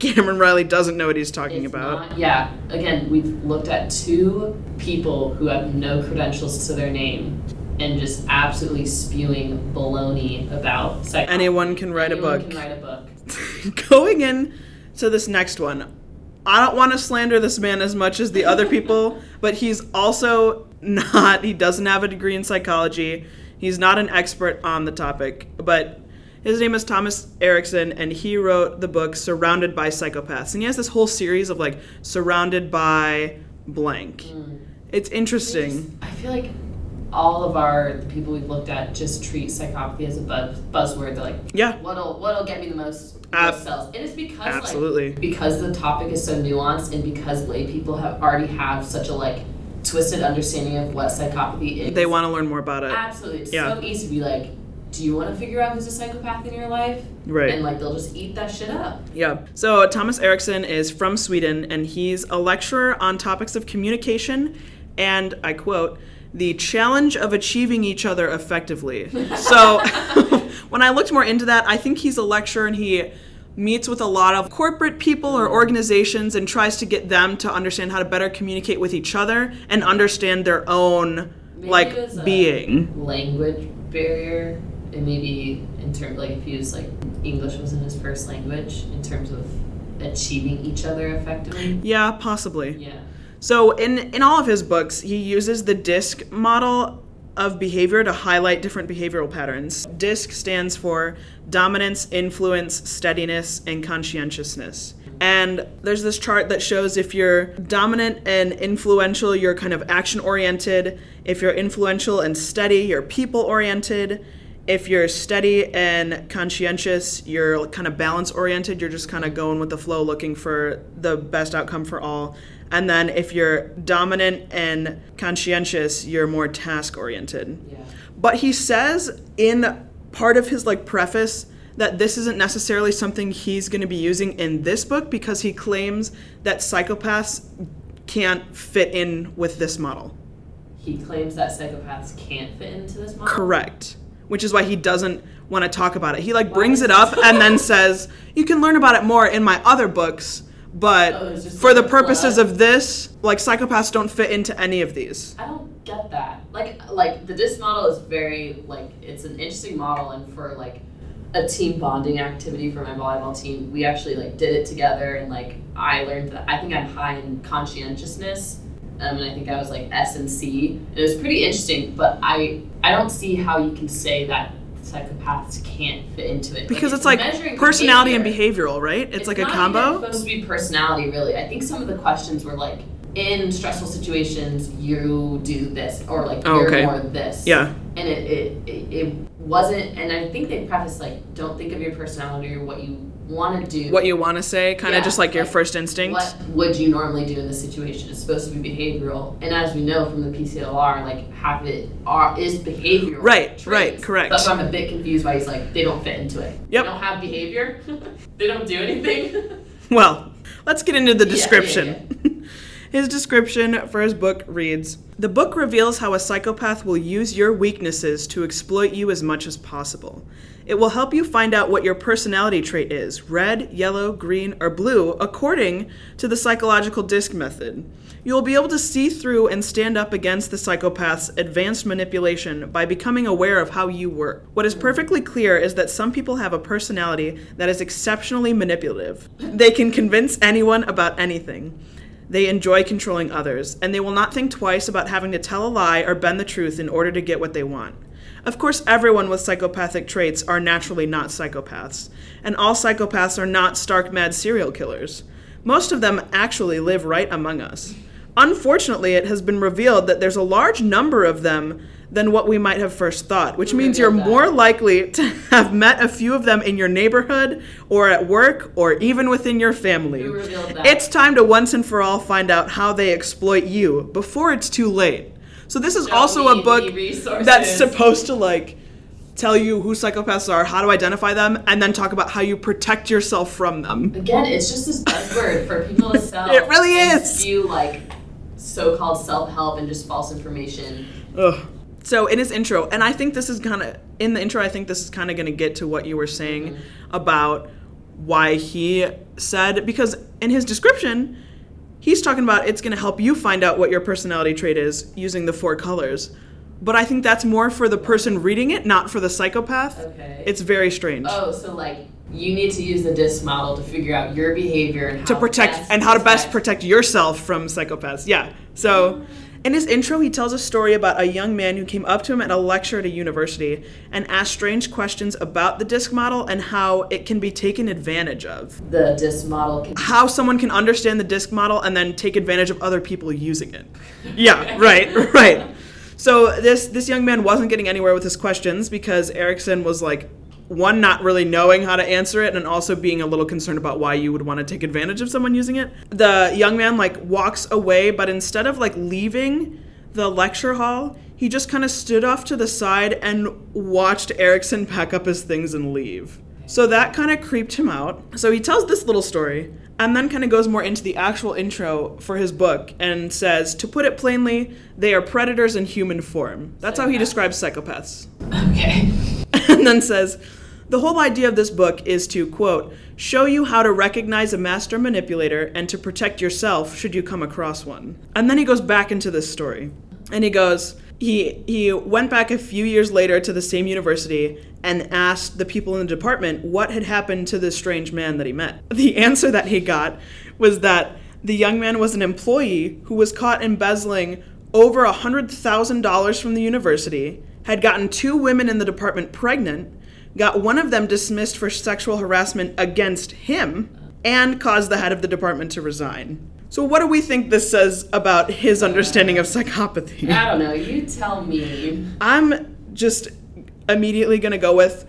Cameron Reilly doesn't know what he's talking it's about. Not, yeah. Again, we've looked at two people who have no credentials to their name. And just absolutely spewing baloney about psychopathy. Anyone can write Anyone a book. Anyone can write a book. Going in to this next one, I don't want to slander this man as much as the other people, but he's also not, he doesn't have a degree in psychology. He's not an expert on the topic, but his name is Thomas Erikson, and he wrote the book Surrounded by Psychopaths. And he has this whole series of, like, Surrounded by blank. Mm. It's interesting. I, just, I feel like... all of our the people we've looked at just treat psychopathy as a buzz, buzzword. They're like, yeah, what'll what'll get me the most, uh, most sales? And it's because absolutely like, because the topic is so nuanced, and because lay people have already have such a like twisted understanding of what psychopathy is. They want to learn more about it. Absolutely, it's yeah. so easy to be like, do you want to figure out who's a psychopath in your life? Right. And, like, they'll just eat that shit up. Yeah. So Thomas Erikson is from Sweden, and he's a lecturer on topics of communication, and I quote, the challenge of achieving each other effectively. So when I looked more into that, I think he's a lecturer, and he meets with a lot of corporate people or organizations and tries to get them to understand how to better communicate with each other and understand their own, maybe like, a being. Language barrier, and maybe in terms, like, if he was, like, English wasn't his first language, in terms of achieving each other effectively. Yeah, possibly. Yeah. So in, in all of his books, he uses the D I S C model of behavior to highlight different behavioral patterns. D I S C stands for dominance, influence, steadiness, and conscientiousness. And there's this chart that shows if you're dominant and influential, you're kind of action-oriented. If you're influential and steady, you're people-oriented. If you're steady and conscientious, you're kind of balance-oriented. You're just kind of going with the flow, looking for the best outcome for all. And then if you're dominant and conscientious, you're more task-oriented. Yeah. But he says in part of his, like, preface that this isn't necessarily something he's going to be using in this book, because he claims that psychopaths can't fit in with this model. He claims that psychopaths can't fit into this model? Correct. Which is why he doesn't want to talk about it. He, like, why? Brings it up and then says, you can learn about it more in my other books, but oh, for the purposes blood. Of this, like, psychopaths don't fit into any of these. I don't get that. Like, like the D I S C model is very, like, it's an interesting model, and for, like, a team bonding activity for my volleyball team. We actually like did it together, and like I learned that I think I'm high in conscientiousness, um, and I think I was like S and C. It was pretty interesting, but I I don't see how you can say that psychopaths can't fit into it because like, it's, it's like personality behavior. and behavioral, right? It's, it's like not a combo. It's supposed to be personality, really. I think some of the questions were like, in stressful situations, you do this, or like oh, you're okay. more this. Yeah. And it, it, it, it wasn't, and I think they prefaced like, don't think of your personality or what you want to do. What you want to say, kind of yeah, just like, like your first instinct. What would you normally do in this situation? It's supposed to be behavioral. And as we know from the P C L R, like half it are, is behavioral. Right, traits, right, correct. But I'm a bit confused why he's like, they don't fit into it. Yep. They don't have behavior. They don't do anything. Well, let's get into the description. Yeah, yeah, yeah. His description for his book reads, "The book reveals how a psychopath will use your weaknesses to exploit you as much as possible. It will help you find out what your personality trait is, red, yellow, green, or blue, according to the psychological DISC method. You will be able to see through and stand up against the psychopath's advanced manipulation by becoming aware of how you work. What is perfectly clear is that some people have a personality that is exceptionally manipulative. They can convince anyone about anything. They enjoy controlling others, and they will not think twice about having to tell a lie or bend the truth in order to get what they want. Of course, everyone with psychopathic traits are naturally not psychopaths, and all psychopaths are not stark mad serial killers. Most of them actually live right among us. Unfortunately, it has been revealed that there's a large number of them than what we might have first thought, which means you're more likely to have met a few of them in your neighborhood or at work or even within your family. It's time to once and for all find out how they exploit you before it's too late." So this is Don't also a book that's supposed to like tell you who psychopaths are, how to identify them, and then talk about how you protect yourself from them. Again, it's just this buzzword for people to sell. It really is. You like so-called self-help and just false information. Ugh. So in his intro, and I think this is kind of, in the intro, I think this is kind of going to get to what you were saying mm-hmm. about why he said, because in his description, he's talking about it's going to help you find out what your personality trait is using the four colors. But I think that's more for the person reading it, not for the psychopath. Okay. It's very strange. Oh, so like you need to use the DISC model to figure out your behavior and how to protect best and how to best protect yourself from psychopaths. Yeah. So. Mm-hmm. In his intro, he tells a story about a young man who came up to him at a lecture at a university and asked strange questions about the DISC model and how it can be taken advantage of. The DISC model can... How someone can understand the DISC model and then take advantage of other people using it. Yeah, right, right. So this, this young man wasn't getting anywhere with his questions because Erikson was like, one, not really knowing how to answer it, and also being a little concerned about why you would want to take advantage of someone using it. The young man, like, walks away, but instead of, like, leaving the lecture hall, he just kind of stood off to the side and watched Erikson pack up his things and leave. So that kind of creeped him out. So he tells this little story, and then kind of goes more into the actual intro for his book and says, "To put it plainly, they are predators in human form." That's how he describes psychopaths. Okay. And then says, "The whole idea of this book is to, quote, show you how to recognize a master manipulator and to protect yourself should you come across one." And then he goes back into this story. And he goes, he he went back a few years later to the same university and asked the people in the department what had happened to this strange man that he met. The answer that he got was that the young man was an employee who was caught embezzling over one hundred thousand dollars from the university, had gotten two women in the department pregnant, got one of them dismissed for sexual harassment against him, and caused the head of the department to resign. So what do we think this says about his understanding of psychopathy? I don't know. You tell me. I'm just immediately going to go with,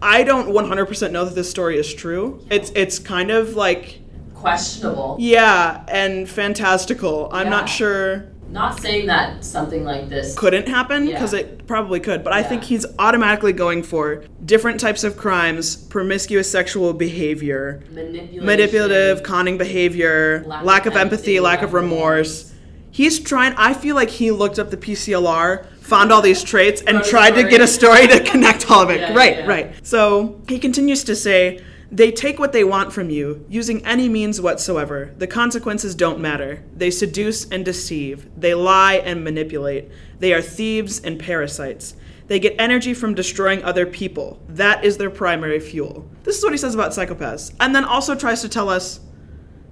I don't one hundred percent know that this story is true. Yeah. It's it's kind of like... questionable. Yeah, and fantastical. I'm yeah. not sure... Not saying that something like this couldn't happen, because yeah. it probably could, but yeah. I think he's automatically going for different types of crimes, promiscuous sexual behavior, manipulative, conning behavior, lack, lack of, of empathy, empathy, lack of remorse. He's trying, I feel like he looked up the P C L R, found all these traits, and tried to get a story to connect all of it. Yeah, right, yeah. right. So he continues to say, They take what they want from you, using any means whatsoever. The consequences don't matter. They seduce and deceive. They lie and manipulate. They are thieves and parasites. They get energy from destroying other people. That is their primary fuel. This is what he says about psychopaths. And then also tries to tell us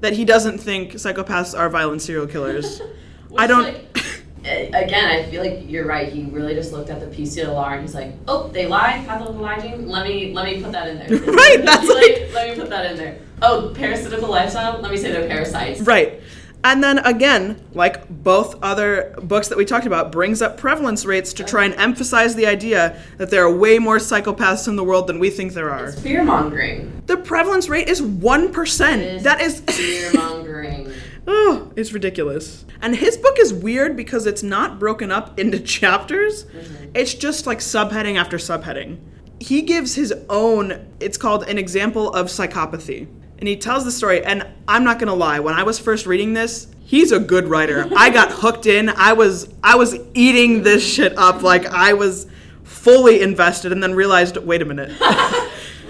that he doesn't think psychopaths are violent serial killers. I don't... Like, again, I feel like you're right. He really just looked at the P C L R and he's like, oh, they lie, pathological hygiene. Let me, let me put that in there. Right, that's like... like... Let me put that in there. Oh, parasitical lifestyle? Let me say they're parasites. Right. And then again, like both other books that we talked about, brings up prevalence rates to try and emphasize the idea that there are way more psychopaths in the world than we think there are. It's fear-mongering. The prevalence rate is one percent. It is that is fear-mongering. Oh, it's ridiculous. And his book is weird because it's not broken up into chapters. Mm-hmm. It's just like subheading after subheading. He gives his own, it's called An Example of Psychopathy. And he tells the story, and I'm not going to lie, when I was first reading this, he's a good writer. I got hooked in. I was I was eating this shit up. Like, I was fully invested and then realized, wait a minute.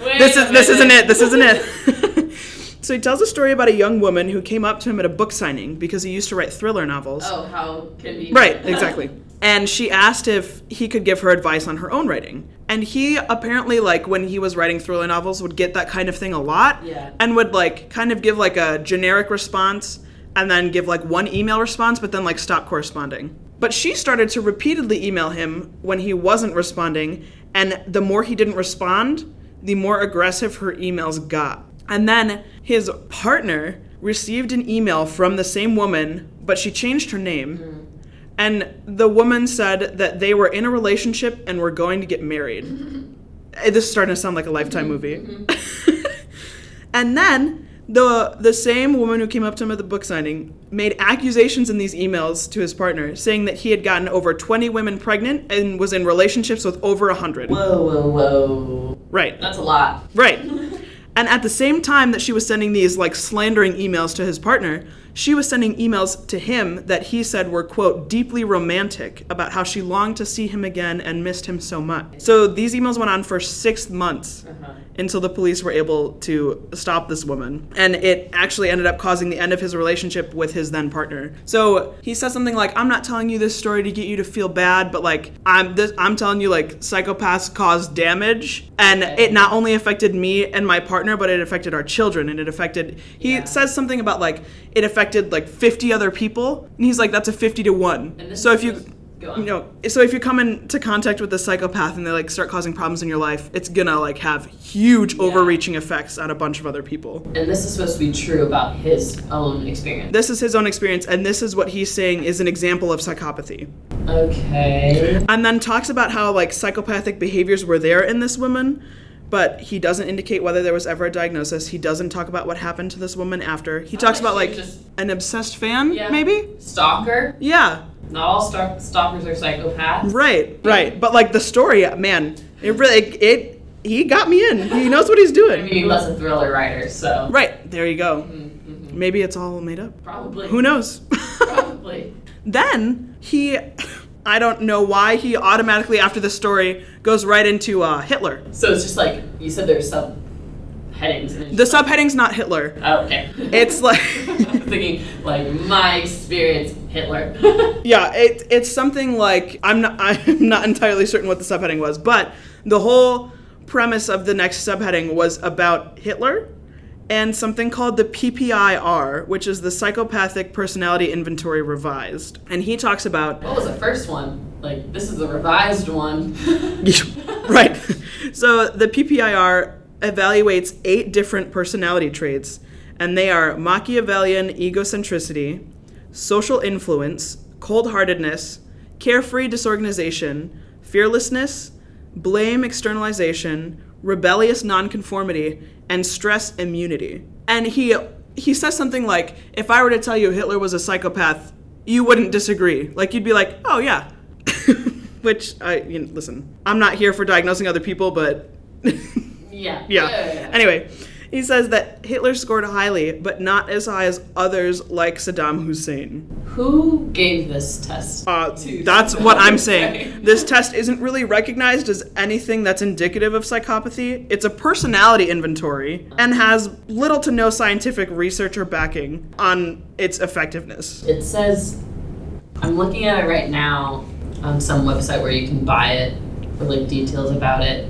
wait this is, a this minute. This isn't it. This isn't it. So he tells a story about a young woman who came up to him at a book signing because he used to write thriller novels. Oh, how convenient. Right, exactly. And she asked if he could give her advice on her own writing. And he apparently, like, when he was writing thriller novels, would get that kind of thing a lot. Yeah. And would, like, kind of give, like, a generic response and then give, like, one email response, but then, like, stop corresponding. But she started to repeatedly email him when he wasn't responding. And the more he didn't respond, the more aggressive her emails got. And then his partner received an email from the same woman, but she changed her name. Mm. And the woman said that they were in a relationship and were going to get married. Mm-hmm. This is starting to sound like a Lifetime movie. Mm-hmm. And then the the same woman who came up to him at the book signing made accusations in these emails to his partner, saying that he had gotten over twenty women pregnant and was in relationships with over one hundred. Whoa, whoa, whoa. Right. That's a lot. Right. And at the same time that she was sending these, like, slandering emails to his partner, she was sending emails to him that he said were, quote, deeply romantic, about how she longed to see him again and missed him so much. So these emails went on for six months uh-huh. until the police were able to stop this woman. And it actually ended up causing the end of his relationship with his then partner. So he says something like, I'm not telling you this story to get you to feel bad, but, like, I'm this, I'm telling you, like, psychopaths cause damage. And okay. It not only affected me and my partner, but it affected our children. And it affected, he yeah. says something about, like, it affected affected like fifty other people, and he's like, that's a fifty to one. So if you you know so if you come into contact with a psychopath and they, like, start causing problems in your life, it's gonna, like, have huge yeah. overreaching effects on a bunch of other people. And this is supposed to be true about his own experience. This is his own experience, and this is what he's saying is an example of psychopathy. Okay. And then talks about how, like, psychopathic behaviors were there in this woman, but he doesn't indicate whether there was ever a diagnosis. He doesn't talk about what happened to this woman after. He talks about, like, just, an obsessed fan, yeah. maybe? Stalker? Yeah. Not all stalk- stalkers are psychopaths. Right, right. But, like, the story, man, it really, it, it he got me in. He knows what he's doing. I mean, he was a thriller writer, so. Right, there you go. Mm-hmm. Maybe it's all made up. Probably. Who knows? Probably. Then he... I don't know why he automatically, after the story, goes right into uh, Hitler. So it's just like, you said there's subheadings. The subheading's not Hitler. Oh, okay. It's like... I'm thinking, like, my experience, Hitler. Yeah, it, it's something like, I'm not, I'm not entirely certain what the subheading was, but the whole premise of the next subheading was about Hitler and something called the P P I R, which is the Psychopathic Personality Inventory Revised. And he talks about... What was the first one? Like, this is the revised one. Right. So the P P I R evaluates eight different personality traits, and they are Machiavellian egocentricity, social influence, cold-heartedness, carefree disorganization, fearlessness, blame externalization, rebellious nonconformity, and stress immunity. And he he says something like, if I were to tell you Hitler was a psychopath, you wouldn't disagree. Like, you'd be like, oh, yeah. Which, I you know, listen, I'm not here for diagnosing other people, but... yeah. Yeah. Yeah, yeah, yeah. Anyway, He says that Hitler scored highly, but not as high as others like Saddam Hussein. Who gave this test? Uh, to that's what I'm saying. This test isn't really recognized as anything that's indicative of psychopathy. It's a personality inventory and has little to no scientific research or backing on its effectiveness. It says, I'm looking at it right now on some website where you can buy it for like details about it.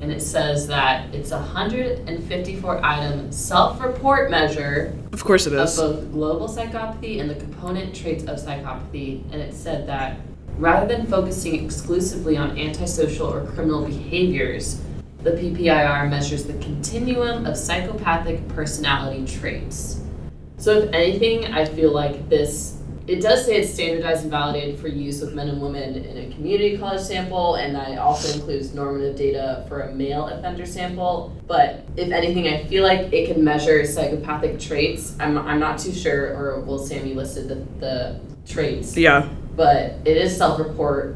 And it says that it's a one hundred fifty-four item self-report measure. Of course it is. Of both global psychopathy and the component traits of psychopathy. And it said that rather than focusing exclusively on antisocial or criminal behaviors, the P P I R measures the continuum of psychopathic personality traits. So if anything, I feel like this... It does say it's standardized and validated for use with men and women in a community college sample, and that it also includes normative data for a male offender sample. But if anything, I feel like it can measure psychopathic traits. I'm I'm not too sure, or well, Sammy listed the, the traits. Yeah. But it is self-report,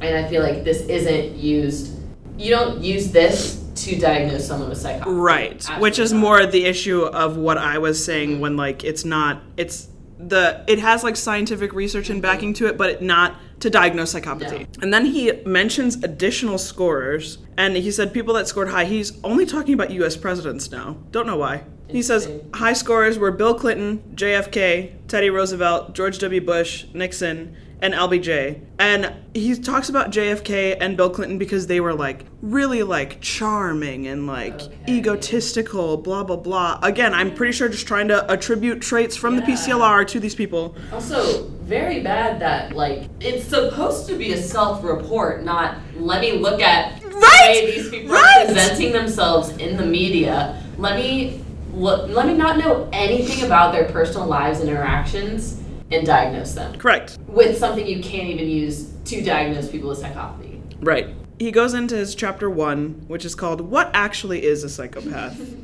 and I feel like this isn't used. You don't use this to diagnose someone with psychopathy. Right, absolutely. Which is more the issue of what I was saying when, like, it's not... it's. The it has like scientific research and backing to it, but it not to diagnose psychopathy. No. And then he mentions additional scorers, and he said people that scored high. He's only talking about U S presidents now. Don't know why. He says high scorers were Bill Clinton, J F K, Teddy Roosevelt, George W. Bush, Nixon, and L B J. And he talks about J F K and Bill Clinton because they were like really like charming and like okay. egotistical, blah, blah, blah. Again, I'm pretty sure just trying to attribute traits from yeah. the P C L R to these people. Also, very bad that like it's supposed to be a self-report, not let me look at right? the way these people right? are presenting themselves in the media. Let me look, let me not know anything about their personal lives and interactions and diagnose them. Correct. With something you can't even use to diagnose people with psychopathy. Right. He goes into his chapter one, which is called What Actually is a Psychopath?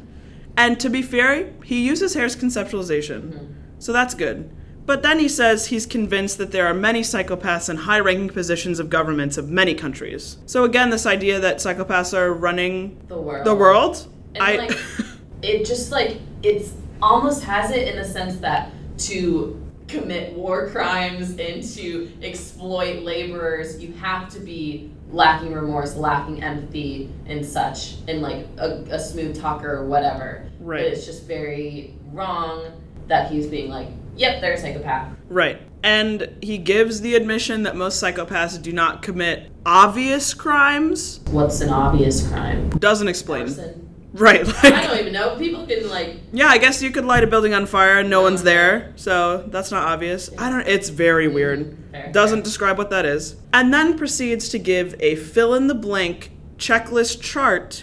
And to be fair, he uses Hare's conceptualization. Mm-hmm. So that's good. But then he says he's convinced that there are many psychopaths in high-ranking positions of governments of many countries. So again, this idea that psychopaths are running the world. The world and I, like, it just like, it's almost has it in the sense that to... commit war crimes and to exploit laborers, you have to be lacking remorse, lacking empathy and such, and like a, a smooth talker or whatever. Right. But it's just very wrong that he's being like, yep, they're a psychopath. Right. And he gives the admission that most psychopaths do not commit obvious crimes. What's an obvious crime? Doesn't explain. Person. Right. Like, I don't even know. People can like... Yeah, I guess you could light a building on fire and no one's there. So that's not obvious. I don't... It's very weird. Fair, Doesn't fair. describe what that is. And then proceeds to give a fill-in-the-blank checklist chart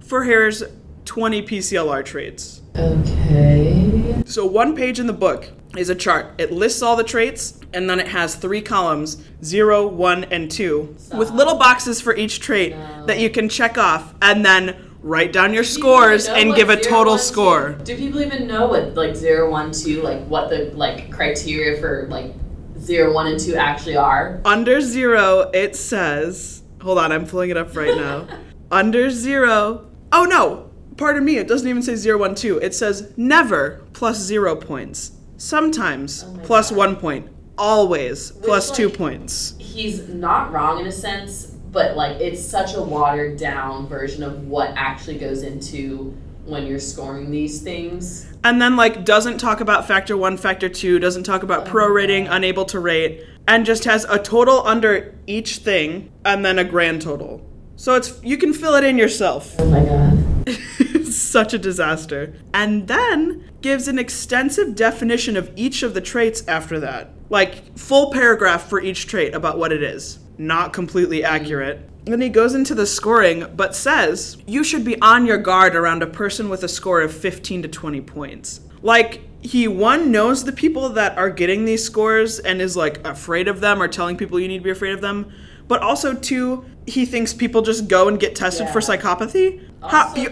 for Hare's twenty P C L R traits. Okay. So one page in the book is a chart. It lists all the traits, and then it has three columns, zero, one, and two, Stop. with little boxes for each trait no. that you can check off, and then... write down your scores and give a total score. Do people even know what like zero, one, two, like what the like criteria for like zero, one, and two actually are? Under zero, it says. Hold on, I'm pulling it up right now. Under zero. Oh no, pardon me. It doesn't even say zero, one, two. It says never plus zero points. Sometimes oh plus God. one point. Always Which, plus like, two points. He's not wrong in a sense. But, like, it's such a watered-down version of what actually goes into when you're scoring these things. And then, like, doesn't talk about factor one, factor two, doesn't talk about oh, prorating, God. unable to rate, and just has a total under each thing and then a grand total. So it's you can fill it in yourself. Oh, my God. It's such a disaster. And then gives an extensive definition of each of the traits after that. Like, full paragraph for each trait about what it is. Not completely accurate. Then he goes into the scoring, but says, you should be on your guard around a person with a score of fifteen to twenty points. Like, he, one, knows the people that are getting these scores and is, like, afraid of them or telling people you need to be afraid of them. But also, two, he thinks people just go and get tested yeah. for psychopathy. How, you,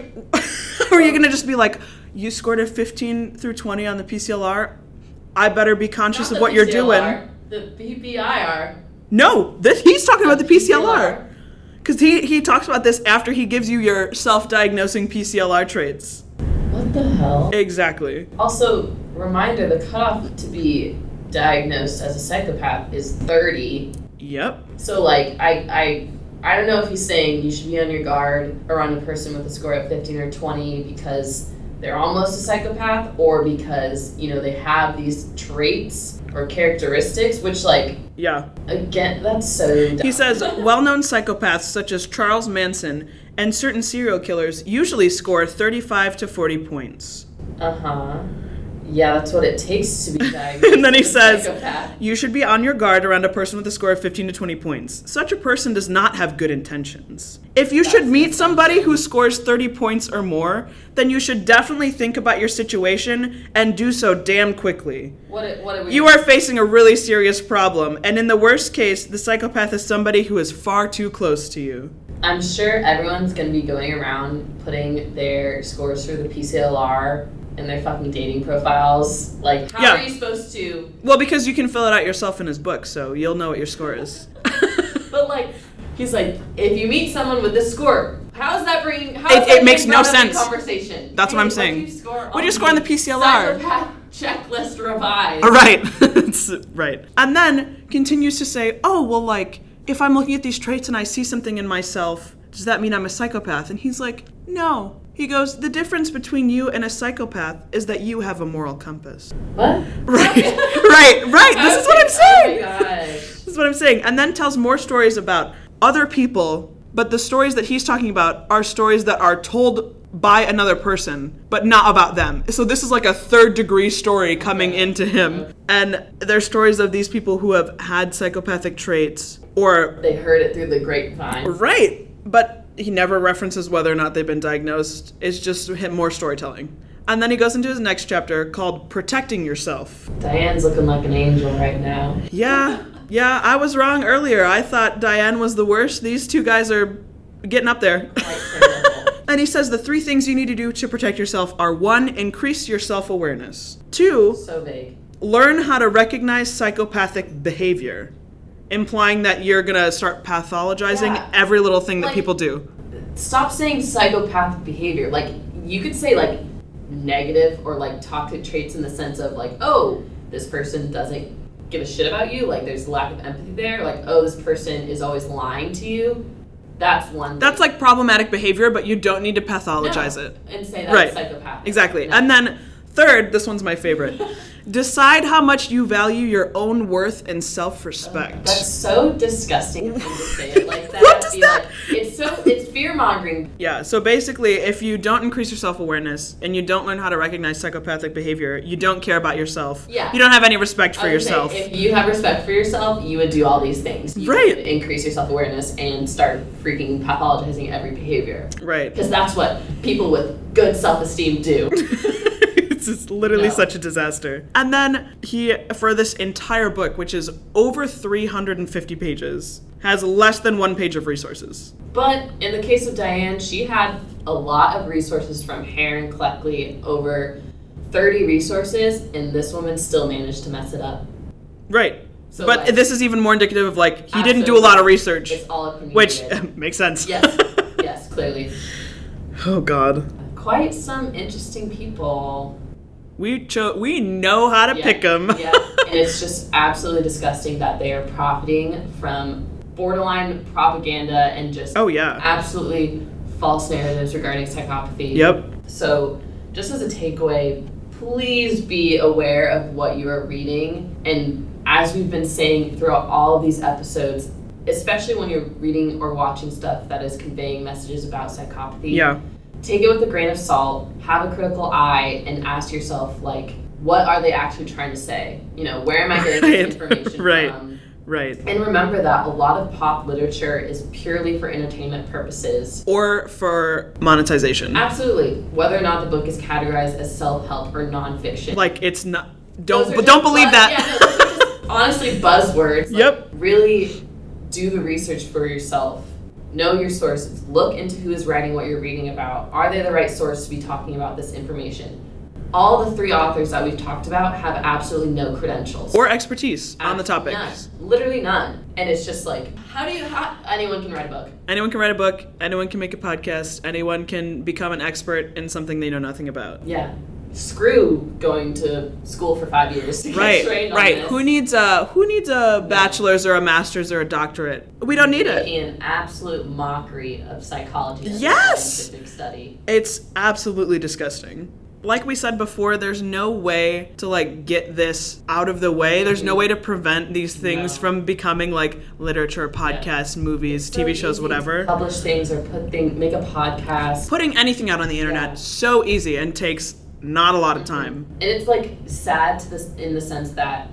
are you going to just be like, you scored a fifteen through twenty on the P C L R? I better be conscious of what P C L R, you're doing. The P P I R. No, this, he's talking about the P C L R. Because he, he talks about this after he gives you your self-diagnosing P C L R traits. What the hell? Exactly. Also, reminder, the cutoff to be diagnosed as a psychopath is thirty. Yep. So, like, I, I, I don't know if he's saying you should be on your guard around a person with a score of fifteen or twenty because they're almost a psychopath, or because, you know, they have these traits or characteristics, which, like... Yeah. Again, that's so dumb. He says, well-known psychopaths such as Charles Manson and certain serial killers usually score thirty-five to forty points. Uh-huh. Yeah, that's what it takes to be diagnosed. And then he says, you should be on your guard around a person with a score of fifteen to twenty points. Such a person does not have good intentions. If you that's should meet somebody who scores thirty points or more, then you should definitely think about your situation and do so damn quickly. What it, what it would you mean? Are facing a really serious problem, and in the worst case, the psychopath is somebody who is far too close to you. I'm sure everyone's going to be going around putting their scores through the P C L R in their fucking dating profiles. Like, how yeah. are you supposed to... Well, because you can fill it out yourself in his book, so you'll know what your score is. But, like, he's like, if you meet someone with this score, how is that bringing... How it, is it that makes no sense. Conversation? That's what I'm saying. What do you score on the P C L R? Psychopath checklist revised. All right. It's, right. And then continues to say, oh, well, like, if I'm looking at these traits and I see something in myself, does that mean I'm a psychopath? And he's like, no. He goes, the difference between you and a psychopath is that you have a moral compass. What? Right, okay. right, right. This is what I'm saying. Oh, my gosh. This is what I'm saying. And then tells more stories about other people, but the stories that he's talking about are stories that are told by another person, but not about them. So this is like a third degree story coming okay. into him. And they're stories of these people who have had psychopathic traits or... They heard it through the grapevine. Right, but... He never references whether or not they've been diagnosed. It's just him more storytelling. And then he goes into his next chapter called Protecting Yourself. Diane's looking like an angel right now. Yeah. Yeah, I was wrong earlier. I thought Diane was the worst. These two guys are getting up there. And he says the three things you need to do to protect yourself are, one, increase your self-awareness. Two, so vague. Learn how to recognize psychopathic behavior. Implying that you're going to start pathologizing yeah. every little thing like, that people do. Stop saying psychopathic behavior. Like, you could say, like, negative or, like, toxic traits in the sense of, like, oh, this person doesn't give a shit about you. Like, there's lack of empathy there. Like, oh, this person is always lying to you. That's one thing. That's, like, problematic behavior, but you don't need to pathologize no. it. And say that's right. psychopathic. Exactly. No. And then... Third, this one's my favorite. Decide how much you value your own worth and self-respect. Oh, that's so disgusting to say it like that. What does that? Like, it's so it's fear-mongering. Yeah, so basically, if you don't increase your self-awareness and you don't learn how to recognize psychopathic behavior, you don't care about yourself. Yeah. You don't have any respect for yourself. Say, if you have respect for yourself, you would do all these things. You right. would increase your self-awareness and start freaking pathologizing every behavior. Right. Because that's what people with good self-esteem do. It's literally no. such a disaster. And then he, for this entire book, which is over three hundred fifty pages, has less than one page of resources. But in the case of Dianne, she had a lot of resources from Hare and Cleckley, over thirty resources, and this woman still managed to mess it up. Right. So but like, this is even more indicative of, like, he absolutely. didn't do a lot of research. It's all opinionated. Which uh, makes sense. Yes. Yes, clearly. Oh, God. Quite some interesting people. We cho- we know how to yeah, pick them. Yeah, and it's just absolutely disgusting that they are profiting from borderline propaganda and just oh, yeah. absolutely false narratives regarding psychopathy. Yep. So just as a takeaway, please be aware of what you are reading. And as we've been saying throughout all of these episodes, especially when you're reading or watching stuff that is conveying messages about psychopathy. Yeah. Take it with a grain of salt, have a critical eye, and ask yourself, like, what are they actually trying to say? You know, where am I getting this information right. from? Right, right. And remember that a lot of pop literature is purely for entertainment purposes. Or for monetization. Absolutely. Whether or not the book is categorized as self-help or nonfiction. Like, it's not... Don't don't just, believe uh, that. Yeah, no, those are just, honestly, buzzwords. Like, yep. Really do the research for yourself. Know your sources. Look into who is writing what you're reading about. Are they the right source to be talking about this information? all the three authors that we've talked about have absolutely no credentials. Or expertise Absol- on the topic. None. Literally none. And it's just like, how do you, how, anyone can write a book. Anyone can write a book. Anyone can make a podcast. Anyone can become an expert in something they know nothing about. Yeah. Screw going to school for five years to get right, trained on right. This. Who needs a who needs a bachelor's or a master's or a doctorate? We don't need it. An absolute mockery of psychology. Yes, scientific study. It's absolutely disgusting. Like we said before, there's no way to like get this out of the way. There's no way to prevent these things no. from becoming like literature, podcasts, yeah. movies, so T V shows, whatever. Publish things or put thing, make a podcast. Putting anything out on the internet yeah. so easy and takes not a lot of time. And it's like sad to this in the sense that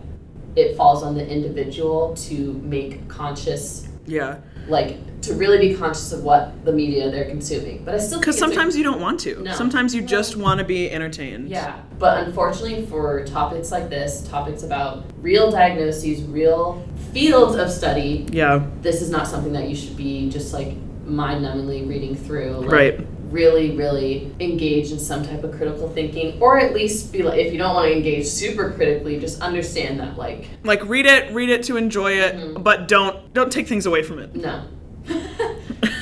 it falls on the individual to make conscious yeah like to really be conscious of what the media they're consuming. But I still because sometimes like, you don't want to no. sometimes you no. just want to be entertained yeah but unfortunately for topics like this, topics about real diagnoses, real fields of study, yeah this is not something that you should be just like mind-numbingly reading through like, right really, really engage in some type of critical thinking, or at least be like, if you don't want to engage super critically, just understand that like... Like read it, read it to enjoy it, mm-hmm. but don't don't take things away from it. No.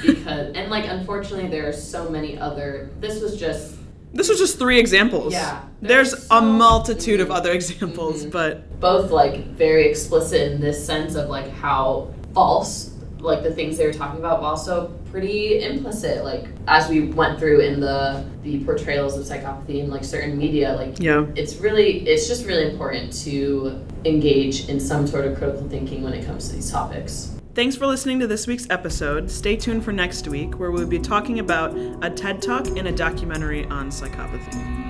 because And like, unfortunately, there are so many other... This was just... This was just three examples. Yeah. There's, there's so a multitude mm-hmm. of other examples, mm-hmm. but... Both like very explicit in this sense of like how false... like the things they were talking about, were also pretty implicit. Like as we went through in the the portrayals of psychopathy in like certain media, like yeah. it's really it's just really important to engage in some sort of critical thinking when it comes to these topics. Thanks for listening to this week's episode. Stay tuned for next week where we'll be talking about a TED Talk and a documentary on psychopathy.